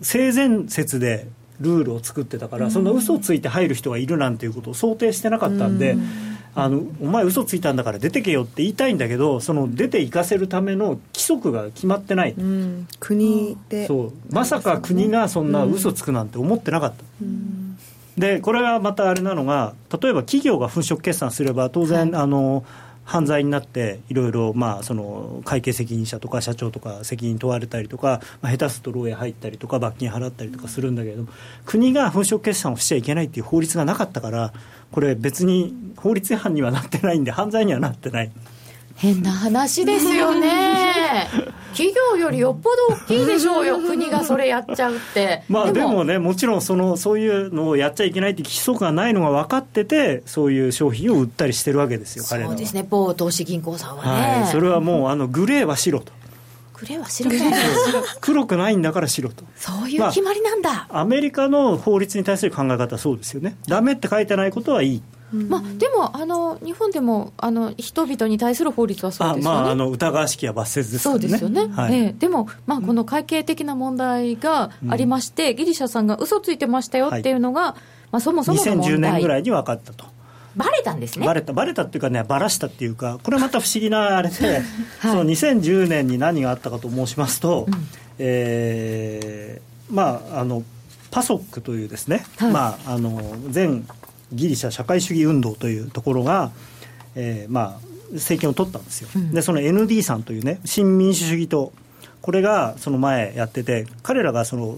性善説でルールを作ってたから、そんな嘘をついて入る人がいるなんていうことを想定してなかったんで、お前嘘ついたんだから出てけよって言いたいんだけど、その出て行かせるための規則が決まってない、国でそうまさか国がそんな嘘つくなんて思ってなかった、でこれがまたあれなのが、例えば企業が粉飾決算すれば当然、犯罪になっていろいろ会計責任者とか社長とか責任問われたりとか、下手すると牢屋入ったりとか罰金払ったりとかするんだけれども、国が粉飾決算をしちゃいけないっていう法律がなかったから、これ別に法律違反にはなってないんで犯罪にはなってない。変な話ですよね企業よりよっぽど大きいでしょうよ国がそれやっちゃうってまあでもね、もちろんそういうのをやっちゃいけないって基礎がないのが分かっててそういう商品を売ったりしてるわけですよ。そうですね、某投資銀行さんはね、はい、それはもうグレーは白とグレーは白くない黒くないんだから白とそういう決まりなんだ、まあ、アメリカの法律に対する考え方はそうですよね。ダメって書いてないことはいい、まあ、でも日本でも人々に対する法律はそうですよね。疑わしきは罰せずですからね。そうですよね、はいでも、まあ、この会計的な問題がありまして、ギリシャさんが嘘ついてましたよっていうのが、はいまあ、そもそもの問題2010年ぐらいに分かったとバレたんですね。バレたっていうかね、バラしたっていうか、これまた不思議なあれで、はい、その2010年に何があったかと申しますと、うんまあ、パソックというですね、はいまあ、前ギリシャ社会主義運動というところが、まあ、政権を取ったんですよ、うん、でその ND さんというね新民主主義党これがその前やってて彼らがその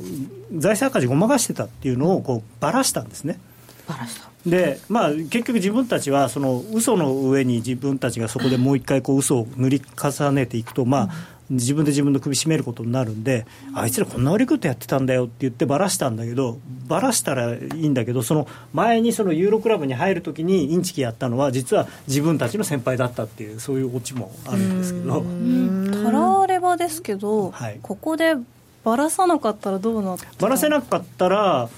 財政赤字ごまかしてたっていうのをこうばらしたんですね。ばらしたで、まあ、結局自分たちはその嘘の上に自分たちがそこでもう一回こう嘘を塗り重ねていくと、まあ、自分で自分の首絞めることになるんで、うん、あいつらこんな悪いことやってたんだよって言ってばらしたんだけどばらしたらいいんだけどその前にそのユーロクラブに入るときにインチキやったのは実は自分たちの先輩だったっていうそういうオチもあるんですけどたらればですけど、はい、ここでばらさなかったらどうなったの？ばらせなかったら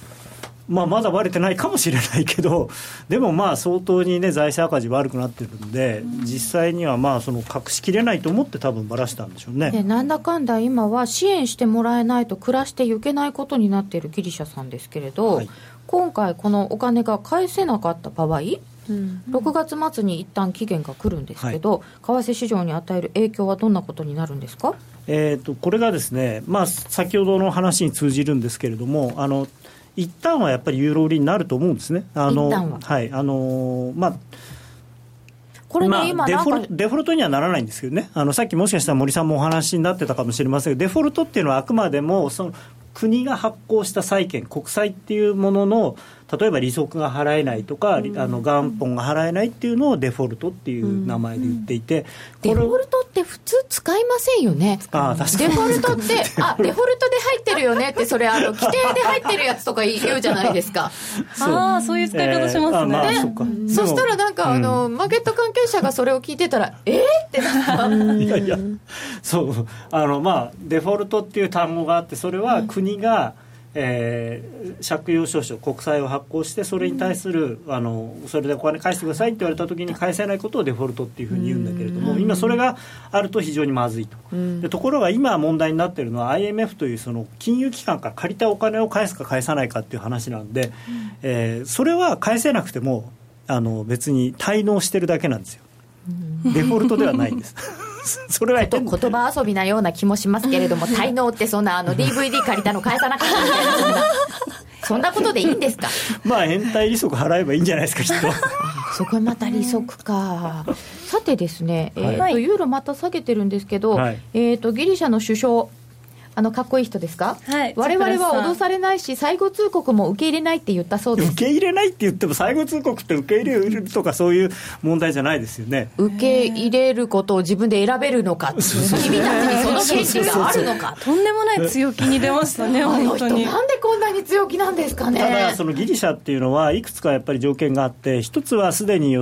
まあ、まだ割れてないかもしれないけどでもまあ相当にね財政赤字悪くなってるんで実際にはまあその隠しきれないと思って多分ばらしたんでしょうね。でなんだかんだ今は支援してもらえないと暮らしていけないことになっているギリシャさんですけれど、はい、今回このお金が返せなかった場合、うん、6月末に一旦期限が来るんですけど、はい、為替市場に与える影響はどんなことになるんですか？これがですね、まあ、先ほどの話に通じるんですけれども一旦はやっぱりユーロ売りになると思うんですね。一旦ははいまあこれね今デフォルトにはならないんですけどねさっきもしかしたら森さんもお話になってたかもしれませんけどデフォルトっていうのはあくまでもその国が発行した債券国債っていうものの例えば利息が払えないとか元本が払えないっていうのをデフォルトっていう名前で言っていてデフォルトって普通使いませんよね。あ確かにデフォルトってあデフォルトで入ってるよねってそれ規定で入ってるやつとか言うじゃないですかあそういう使い方しますね、まあ、そしたらなんかマーケット関係者がそれを聞いてたらってなんかいやいやそうまあデフォルトっていう単語があってそれは国が借用証書国債を発行してそれに対するそれでお金返してくださいって言われた時に返せないことをデフォルトっていうふうに言うんだけれども今それがあると非常にまずいとでところが今問題になっているのは IMF というその金融機関から借りたお金を返すか返さないかっていう話なんでそれは返せなくても別に滞納してるだけなんですよデフォルトではないんですそれは言葉遊びなような気もしますけれども滞納ってそんなDVD 借りたの返さなかったみたいなそんなことでいいんですか？まあ延滞利息払えばいいんじゃないですかきっとそこまた利息かさてですね、はい、ユーロまた下げてるんですけど、はいギリシャの首相かっこいい人ですか、はい、我々は脅されないし最後通告も受け入れないって言ったそうです。受け入れないって言っても最後通告って受け入れるとかそういう問題じゃないですよね。受け入れることを自分で選べるのか君たちにその権利があるのかとんでもない強気に出ましたね本当になんでこんなに強気なんですかね。ただそのギリシャっていうのはいくつかやっぱり条件があって一つはすでに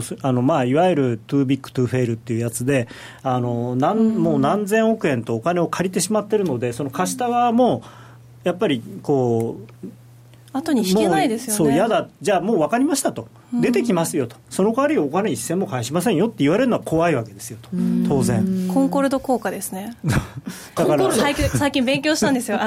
まあ、いわゆるトゥービッグトゥーフェイルっていうやつでもう何千億円とお金を借りてしまってるのでその貸した側もやっぱりこう後に引けないですよね。そう嫌だじゃあもう分かりましたと、うん、出てきますよとその代わりお金一銭も返しませんよって言われるのは怖いわけですよと当然コンコルド効果ですねだから最近勉強したんですよ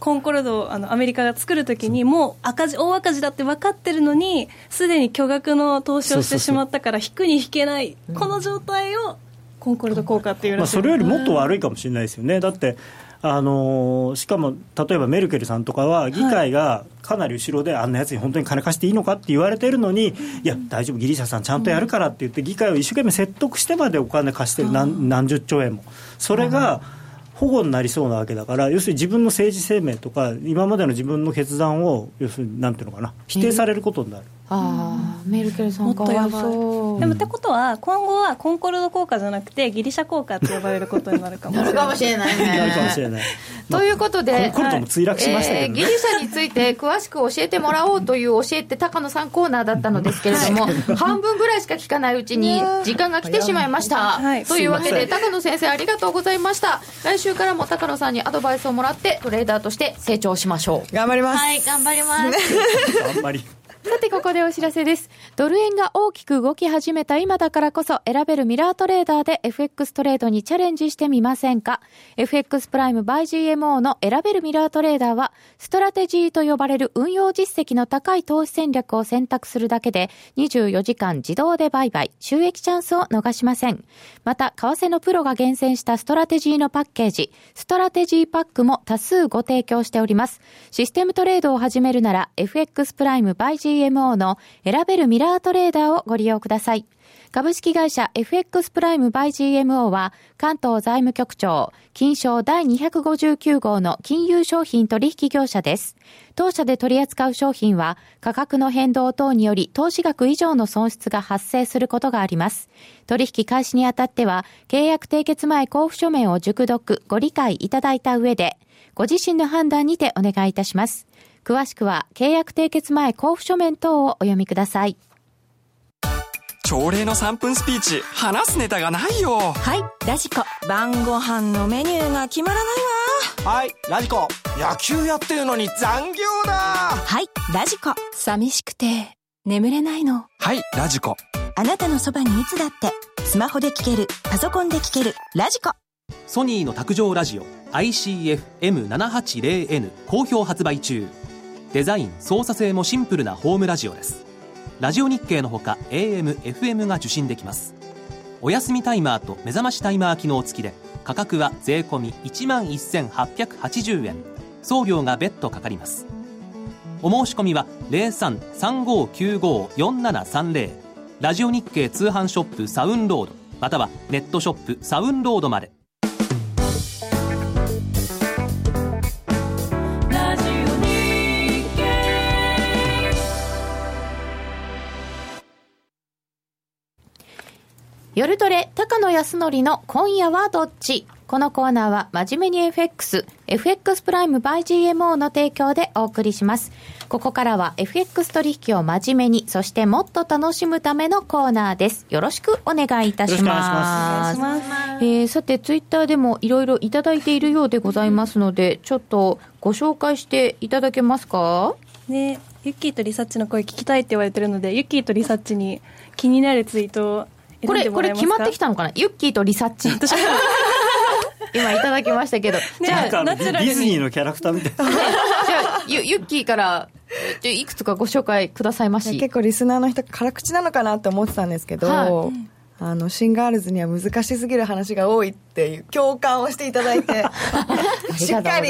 コンコルドをアメリカが作るときにもう大赤字だって分かってるのにすでに巨額の投資をしてしまったから引くに引けないこの状態をコンコルド効果っていうらしい、まあ、それよりもっと悪いかもしれないですよね。だってしかも例えばメルケルさんとかは議会がかなり後ろで、はい、あんなやつに本当に金貸していいのかって言われてるのに、うん、いや大丈夫ギリシャさんちゃんとやるからって言って議会を一生懸命説得してまでお金貸してる、うん、何十兆円もそれが保護になりそうなわけだから、要するに自分の政治生命とか今までの自分の決断を要するになんていうのかな否定されることになる、あー、メルケルさんかわいそう。でもってことは今後はコンコルド効果じゃなくてギリシャ効果って呼ばれることになるかもしれないなるかもしれないねなるかもしれない、まあ、ということでコンコルドも墜落しましたけど、ねギリシャについて詳しく教えてもらおうという教えて高野さんコーナーだったのですけれども半分ぐらいしか聞かないうちに時間が来てしまいましたというわけで高野先生ありがとうございました。来週からも高野さんにアドバイスをもらってトレーダーとして成長しましょう。頑張ります、はい、頑張ります頑張りさてここでお知らせです。ドル円が大きく動き始めた今だからこそ選べるミラートレーダーで FX トレードにチャレンジしてみませんか。 FX プライム by GMO の選べるミラートレーダーはストラテジーと呼ばれる運用実績の高い投資戦略を選択するだけで24時間自動で売買収益チャンスを逃しません。また為替のプロが厳選したストラテジーのパッケージストラテジーパックも多数ご提供しております。システムトレードを始めるなら FX プライム by GMO GMO の選べるミラートレーダーをご利用ください。株式会社 FX プライム by GMO は関東財務局長金商第259号の金融商品取引業者です。当社で取り扱う商品は価格の変動等により投資額以上の損失が発生することがあります。取引開始にあたっては契約締結前交付書面を熟読ご理解いただいた上でご自身の判断にてお願いいたします。詳しくは契約締結前交付書面等をお読みください。朝礼の3分スピーチ話すネタがないよ。はいラジコ晩ご飯のメニューが決まらないわ。はいラジコ野球やってるのに残業だ。はいラジコ寂しくて眠れないの。はいラジコあなたのそばにいつだってスマホで聞けるパソコンで聞けるラジコソニーの卓上ラジオ ICF-M780N 好評発売中。デザイン操作性もシンプルなホームラジオです。ラジオ日経のほか AM、FM が受信できます。お休みタイマーと目覚ましタイマー機能付きで価格は税込 11,880 円送料が別途かかります。お申し込みは 03-3595-4730 ラジオ日経通販ショップサウンロードまたはネットショップサウンロードまで。夜トレ高野康則の今夜はどっち。このコーナーは真面目に FX プライム by GMO の提供でお送りします。ここからは FX 取引を真面目にそしてもっと楽しむためのコーナーです。よろしくお願いいたします。さてツイッターでもいろいろいただいているようでございますのでちょっとご紹介していただけますかね。ユッキーとリサッチの声聞きたいって言われてるのでユッキーとリサッチに気になるツイートをこれ決まってきたのかな。ユッキーとリサッチ今いただきましたけどじゃあなんかディズニーのキャラクターみたいなじゃあユッキーからいくつかご紹介くださいまし。結構リスナーの人辛口なのかなって思ってたんですけど、はい、シンガールズには難しすぎる話が多いっていう共感をしていただいてしっかり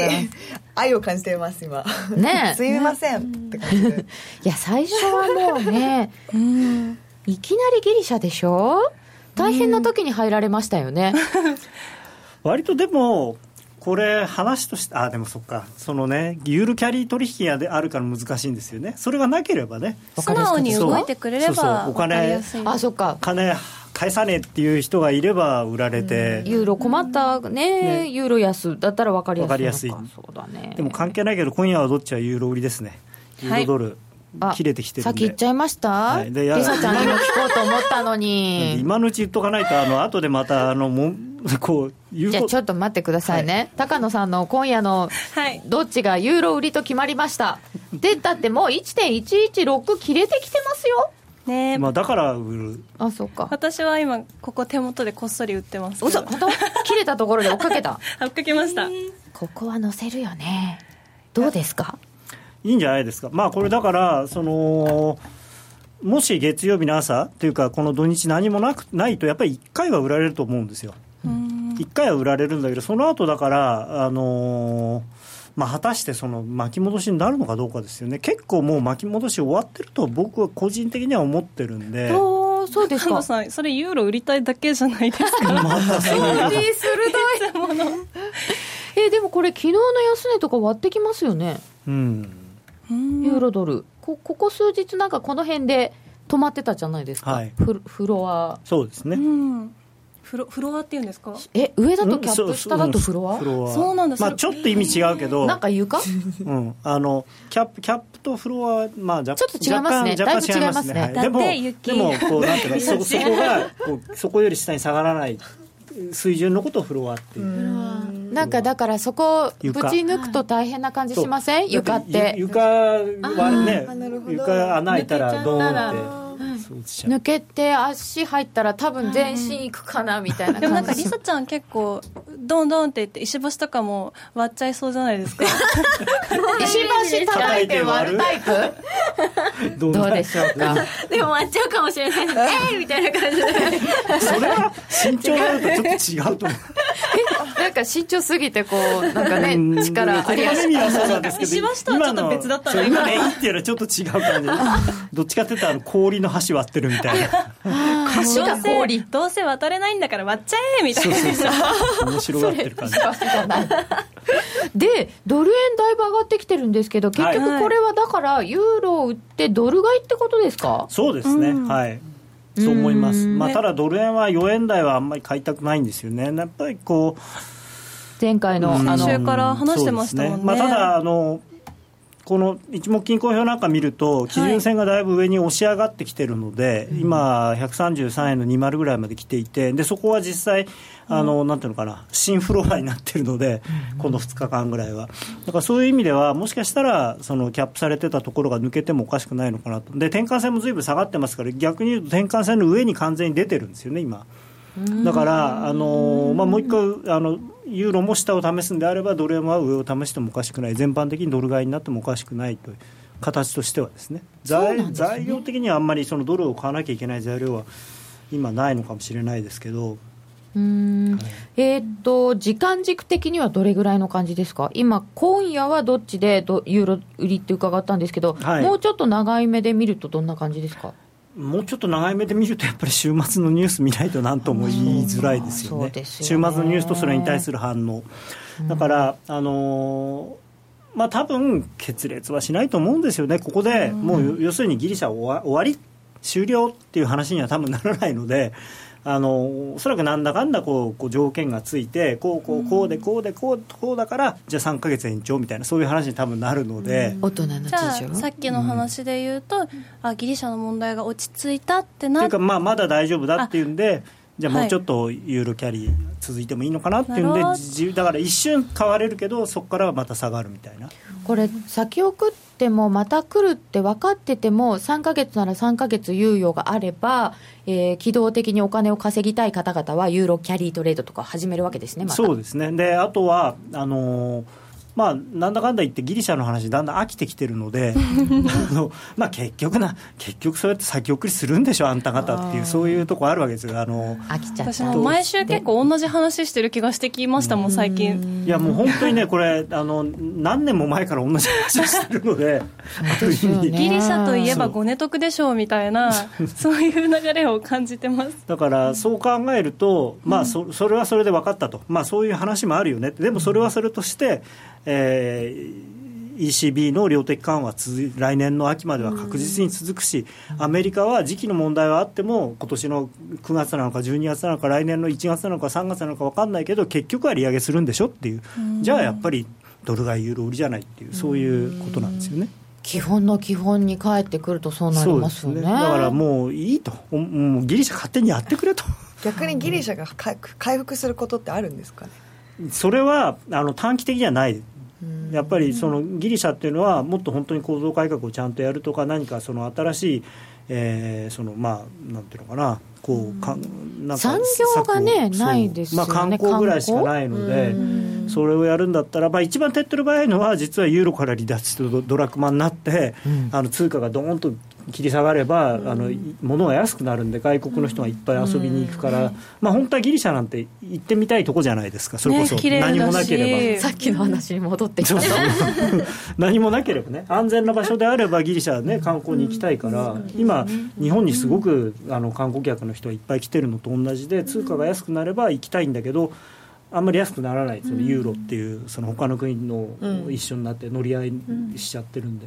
愛を感じています今、ね、すみません、ね、って感じでいや最初はもうねうんいきなりギリシャでしょ。大変な時に入られましたよね、うん、割とでもこれ話としてでもそっかそのねユーロキャリー取引があるから難しいんですよね。それがなければね素直に動いてくれればそうお金あそっか金返さねえっていう人がいれば売られて、うん、ユーロ困ったね、うん、ユーロ安だったら分かりやすい、分かりやすいそうだね。でも関係ないけど今夜はどっちはユーロ売りですね。ユーロドル、はい切れてきてるんで先言っちゃいました、はい、でリサちゃんにも聞こうと思ったのに今のうち言っとかないと後でまたこう言うじゃあちょっと待ってくださいね、はい、高野さんの今夜のどっちがユーロ売りと決まりました、はい、でだってもう 1.116 切れてきてますよねまあ、だから売るあそうか私は今ここ手元でこっそり売ってます。嘘本当切れたところで追っかけた追っかけました。ここは乗せるよね。どうですかいいんじゃないですか、まあ、これだからもし月曜日の朝というかこの土日何もないとやっぱり1回は売られると思うんですよ。1回は売られるんだけどその後だからまあ、果たしてその巻き戻しになるのかどうかですよね。結構もう巻き戻し終わってると僕は個人的には思ってるんで。そうですか高野さんそれユーロ売りたいだけじゃないですかまたそういう鋭いものでもこれ昨日の安値とか割ってきますよね。うんユーロドルここ数日なんかこの辺で止まってたじゃないですか、はい、フロアそうですね、うん、フロアっていうんですか、上だとキャップ、下だとフロア、そうなんです、まあ、ちょっと意味違うけどなんか床、うん、キャップとフロア、まあ、ちょっと違いますね、だいぶ違いますね、はい、でもこうなんていうのそこがこうそこより下に下がらない水準のことをフロアっていう、なんかだからそこぶち抜くと大変な感じしません、床って床はね、床穴開いたらドーンって抜けて足入ったら多分全身いくかなみたいな感じ、でもなんかリサちゃん結構ドンドンって言って石橋とかも割っちゃいそうじゃないですか石橋叩いて割るタイプどうでしょうかでも割っちゃうかもしれないみたいな感じでそれは身長があるとちょっと違うと思うなんか慎重すぎてこうなんかね力ありやすい石橋とはちょっと別だったの今ねいいっていうのはちょっと違う感じどっちかって言ったら氷の橋割ってるみたいな橋が氷どうせ渡れないんだから割っちゃえみたいな、そう面白がってる感じでドル円だいぶ上がってきてるんですけど、結局これはだからユーロを売ってドル買いってことですか。そうですね、うん、はい、そう思います、まあ、ただドル円は4円台はあんまり買いたくないんですよね、やっぱりこう前回の先週から話してましたもんね、まあ、ただこの一目均衡表なんか見ると基準線がだいぶ上に押し上がってきてるので、はい、今133円の20ぐらいまで来ていて、でそこは実際なんていうのかな、新フロアになってるので、この2日間ぐらいはだからそういう意味ではもしかしたらそのキャップされてたところが抜けてもおかしくないのかなと。で転換線も随分下がってますから、逆に言うと転換線の上に完全に出てるんですよね今だから、まあ、もう一回ユーロも下を試すんであればドル円は上を試してもおかしくない、全般的にドル買いになってもおかしくないという形としてはですね、材料的にはあんまりそのドルを買わなきゃいけない材料は今ないのかもしれないですけど、はい、時間軸的にはどれぐらいの感じですか。今今夜はどっちでユーロ売りって伺ったんですけど、はい、もうちょっと長い目で見るとどんな感じですか。もうちょっと長い目で見るとやっぱり週末のニュース見ないと何とも言いづらいですよね、週末のニュースとそれに対する反応だから、まあ、多分決裂はしないと思うんですよね。ここでもう要するにギリシャ終わり終了っていう話には多分ならないので、おそらくなんだかんだこう条件がついてこうだからじゃあ3ヶ月延長みたいなそういう話に多分なるので、大人の事情、さっきの話で言うと、あギリシャの問題が落ち着いたってなっていうか、まあ、まだ大丈夫だっていうんで、じゃあもうちょっとユーロキャリー続いてもいいのかなっていうんで、はい、だから一瞬買われるけどそこからはまた下がるみたいな。これ先送ってもまた来るって分かってても3ヶ月なら3ヶ月猶予があれば、機動的にお金を稼ぎたい方々はユーロキャリートレードとか始めるわけですね、また。そうですね。であとはまあ、なんだかんだ言ってギリシャの話だんだん飽きてきてるのでまあ結局そうやって先送りするんでしょあんた方っていう、そういうとこあるわけですよ。飽きちゃった。私も毎週結構同じ話してる気がしてきましたもん最近。いやもう本当にねこれ何年も前から同じ話してるのでギリシャといえばごねとくでしょうみたいなそういう流れを感じてます。だからそう考えると、まあ、それはそれで分かったと、まあ、そういう話もあるよね。でもそれはそれとしてECB の量的緩和は来年の秋までは確実に続くし、アメリカは時期の問題はあっても今年の9月なのか12月なのか来年の1月なのか3月なのか分かんないけど結局は利上げするんでしょっていう、じゃあやっぱりドル買いユーロ売りじゃないっていう、そういうことなんですよね。基本の基本に帰ってくるとそうなりますよね。そうですね。だからもういいと、もうギリシャ勝手にやってくれと逆にギリシャが回復することってあるんですかね。それは短期的じゃない。やっぱりそのギリシャっていうのはもっと本当に構造改革をちゃんとやるとか、何かその新しいそのまあなんていうのかな、こうなんか産業がねないですよね、まあ、観光ぐらいしかないので、それをやるんだったら、まあ、一番手っ取り早いのは実はユーロから離脱してドラクマになって、うん、通貨がドーンと切り下がれば、物が安くなるんで外国の人がいっぱい遊びに行くから、まあ、本当はギリシャなんて行ってみたいとこじゃないですか。それこそ何もなければ、さっきの話に戻ってきた何もなければね、安全な場所であればギリシャはね観光に行きたいから、今日本にすごく観光客の人がいっぱい来てるのと同じで、通貨が安くなれば行きたいんだけどあんまり安くならないですよね、ユーロっていうその他の国の一緒になって乗り合いしちゃってるんで、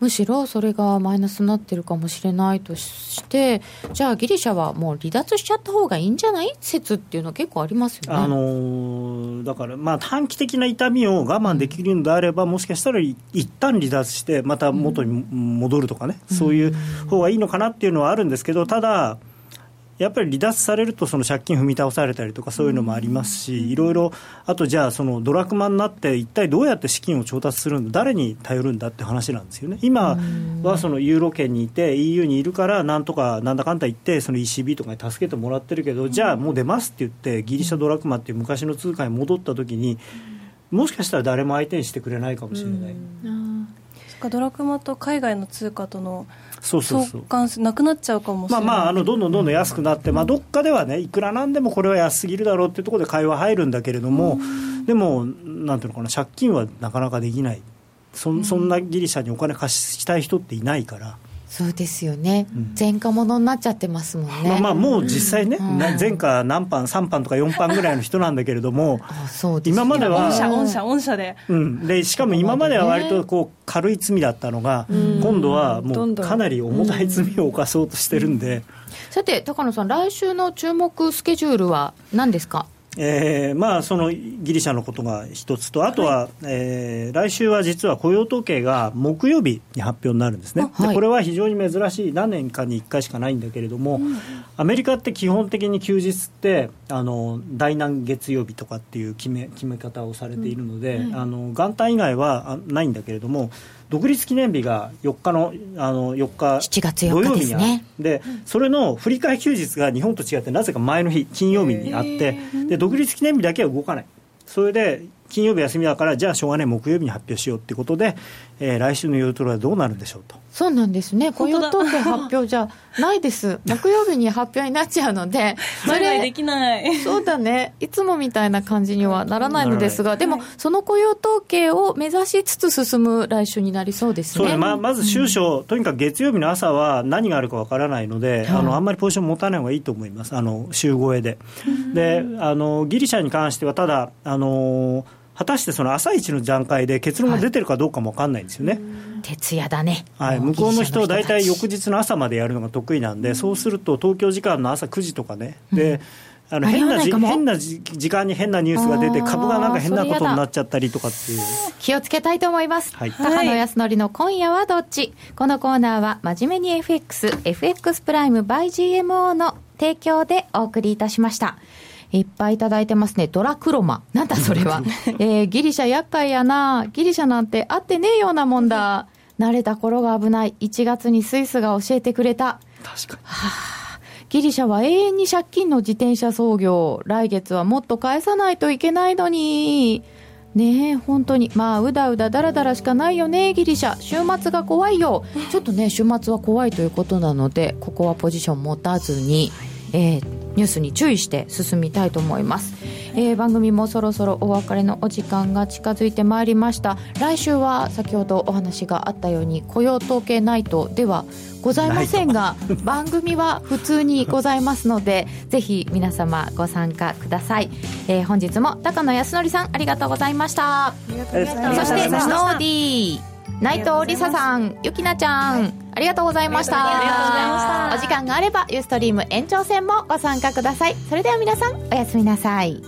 むしろそれがマイナスになってるかもしれないとして、じゃあギリシャはもう離脱しちゃった方がいいんじゃない説っていうのは結構ありますよね。だからまあ短期的な痛みを我慢できるのであれば、もしかしたら一旦離脱してまた元に戻るとかね、うん、そういう方がいいのかなっていうのはあるんですけど、ただやっぱり離脱されるとその借金踏み倒されたりとかそういうのもありますし、いろいろあとじゃあそのドラクマになって一体どうやって資金を調達するんだ、誰に頼るんだって話なんですよね。今はそのユーロ圏にいて EU にいるからなんとかなんだかんだ言ってその ECB とかに助けてもらってるけど、じゃあもう出ますって言ってギリシャドラクマっていう昔の通貨に戻った時に、もしかしたら誰も相手にしてくれないかもしれない。ドラクマと海外の通貨との相関性なくなっちゃうかもしれない。まあまあ、どんどん安くなって、まあ、どっかではね、いくらなんでもこれは安すぎるだろうっていうところで会話入るんだけれども、でもなんていうのかな、借金はなかなかできない。そんなギリシャにお金貸したい人っていないから。そうですよね、前科者になっちゃってますもんね。まあ、もう実際ね、前科何パン3パンとか4パンぐらいの人なんだけれどもそうです、ね、今までは御社 で、でしかも今までは割とこう軽い罪だったのが、今度はもうかなり重たい罪を犯そうとしてるんで、さて高野さん、来週の注目スケジュールは何ですか？まあ、そのギリシャのことが一つと、あとは、来週は実は雇用統計が木曜日に発表になるんですね。でこれは非常に珍しい、何年かに1回しかないんだけれども、アメリカって基本的に休日って第何月曜日とかっていう決め方をされているので、元旦以外はないんだけれども、独立記念日が7月4日ですね。でそれの振り替え休日が日本と違ってなぜか前の日金曜日にあって、で独立記念日だけは動かない。それで金曜日休みだから、じゃあしょうがない木曜日に発表しようってことで、来週の夜トレはどうなるんでしょうと。そうなんですね、雇用統計発表じゃないです木曜日に発表になっちゃうのでそれできないそうだね、いつもみたいな感じにはならないのですが、でもその雇用統計を目指しつつ進む来週になりそうですね。そう、まず週初、とにかく月曜日の朝は何があるかわからないので、あんまりポジション持たない方がいいと思います。週越えで、ギリシャに関してはただ果たしてその朝一の段階で結論が出てるかどうかも分かんないんですよね。徹夜だね、向こうの人大体翌日の朝までやるのが得意なんで、そうすると東京時間の朝9時とかね、で変な時間に変なニュースが出て、株がなんか変なことになっちゃったりとかっていう。気をつけたいと思います、高野康則の今夜はどっち。このコーナーは真面目に FX プライム by GMO の提供でお送りいたしました。いっぱいいただいてますね。ドラクロマなんだそれは、ギリシャ厄介やな、ギリシャなんてあってねえようなもんだ、慣れた頃が危ない、1月にスイスが教えてくれた。確かに、ギリシャは永遠に借金の自転車操業、来月はもっと返さないといけないのにねえ、本当にまあうだうだだらだらしかないよねギリシャ、週末が怖いよ。ちょっとね、週末は怖いということなので、ここはポジション持たずに、ニュースに注意して進みたいと思います、番組もそろそろお別れのお時間が近づいてまいりました。来週は先ほどお話があったように雇用統計ナイトではございませんが番組は普通にございますのでぜひ皆様ご参加ください、本日も高野康則さんありがとうございました。ありがとうございました。そしてスノーディー内藤理沙さん、ゆきなちゃん、ありがとうございました。お時間があればユーストリーム延長戦もご参加ください。それでは皆さんおやすみなさい。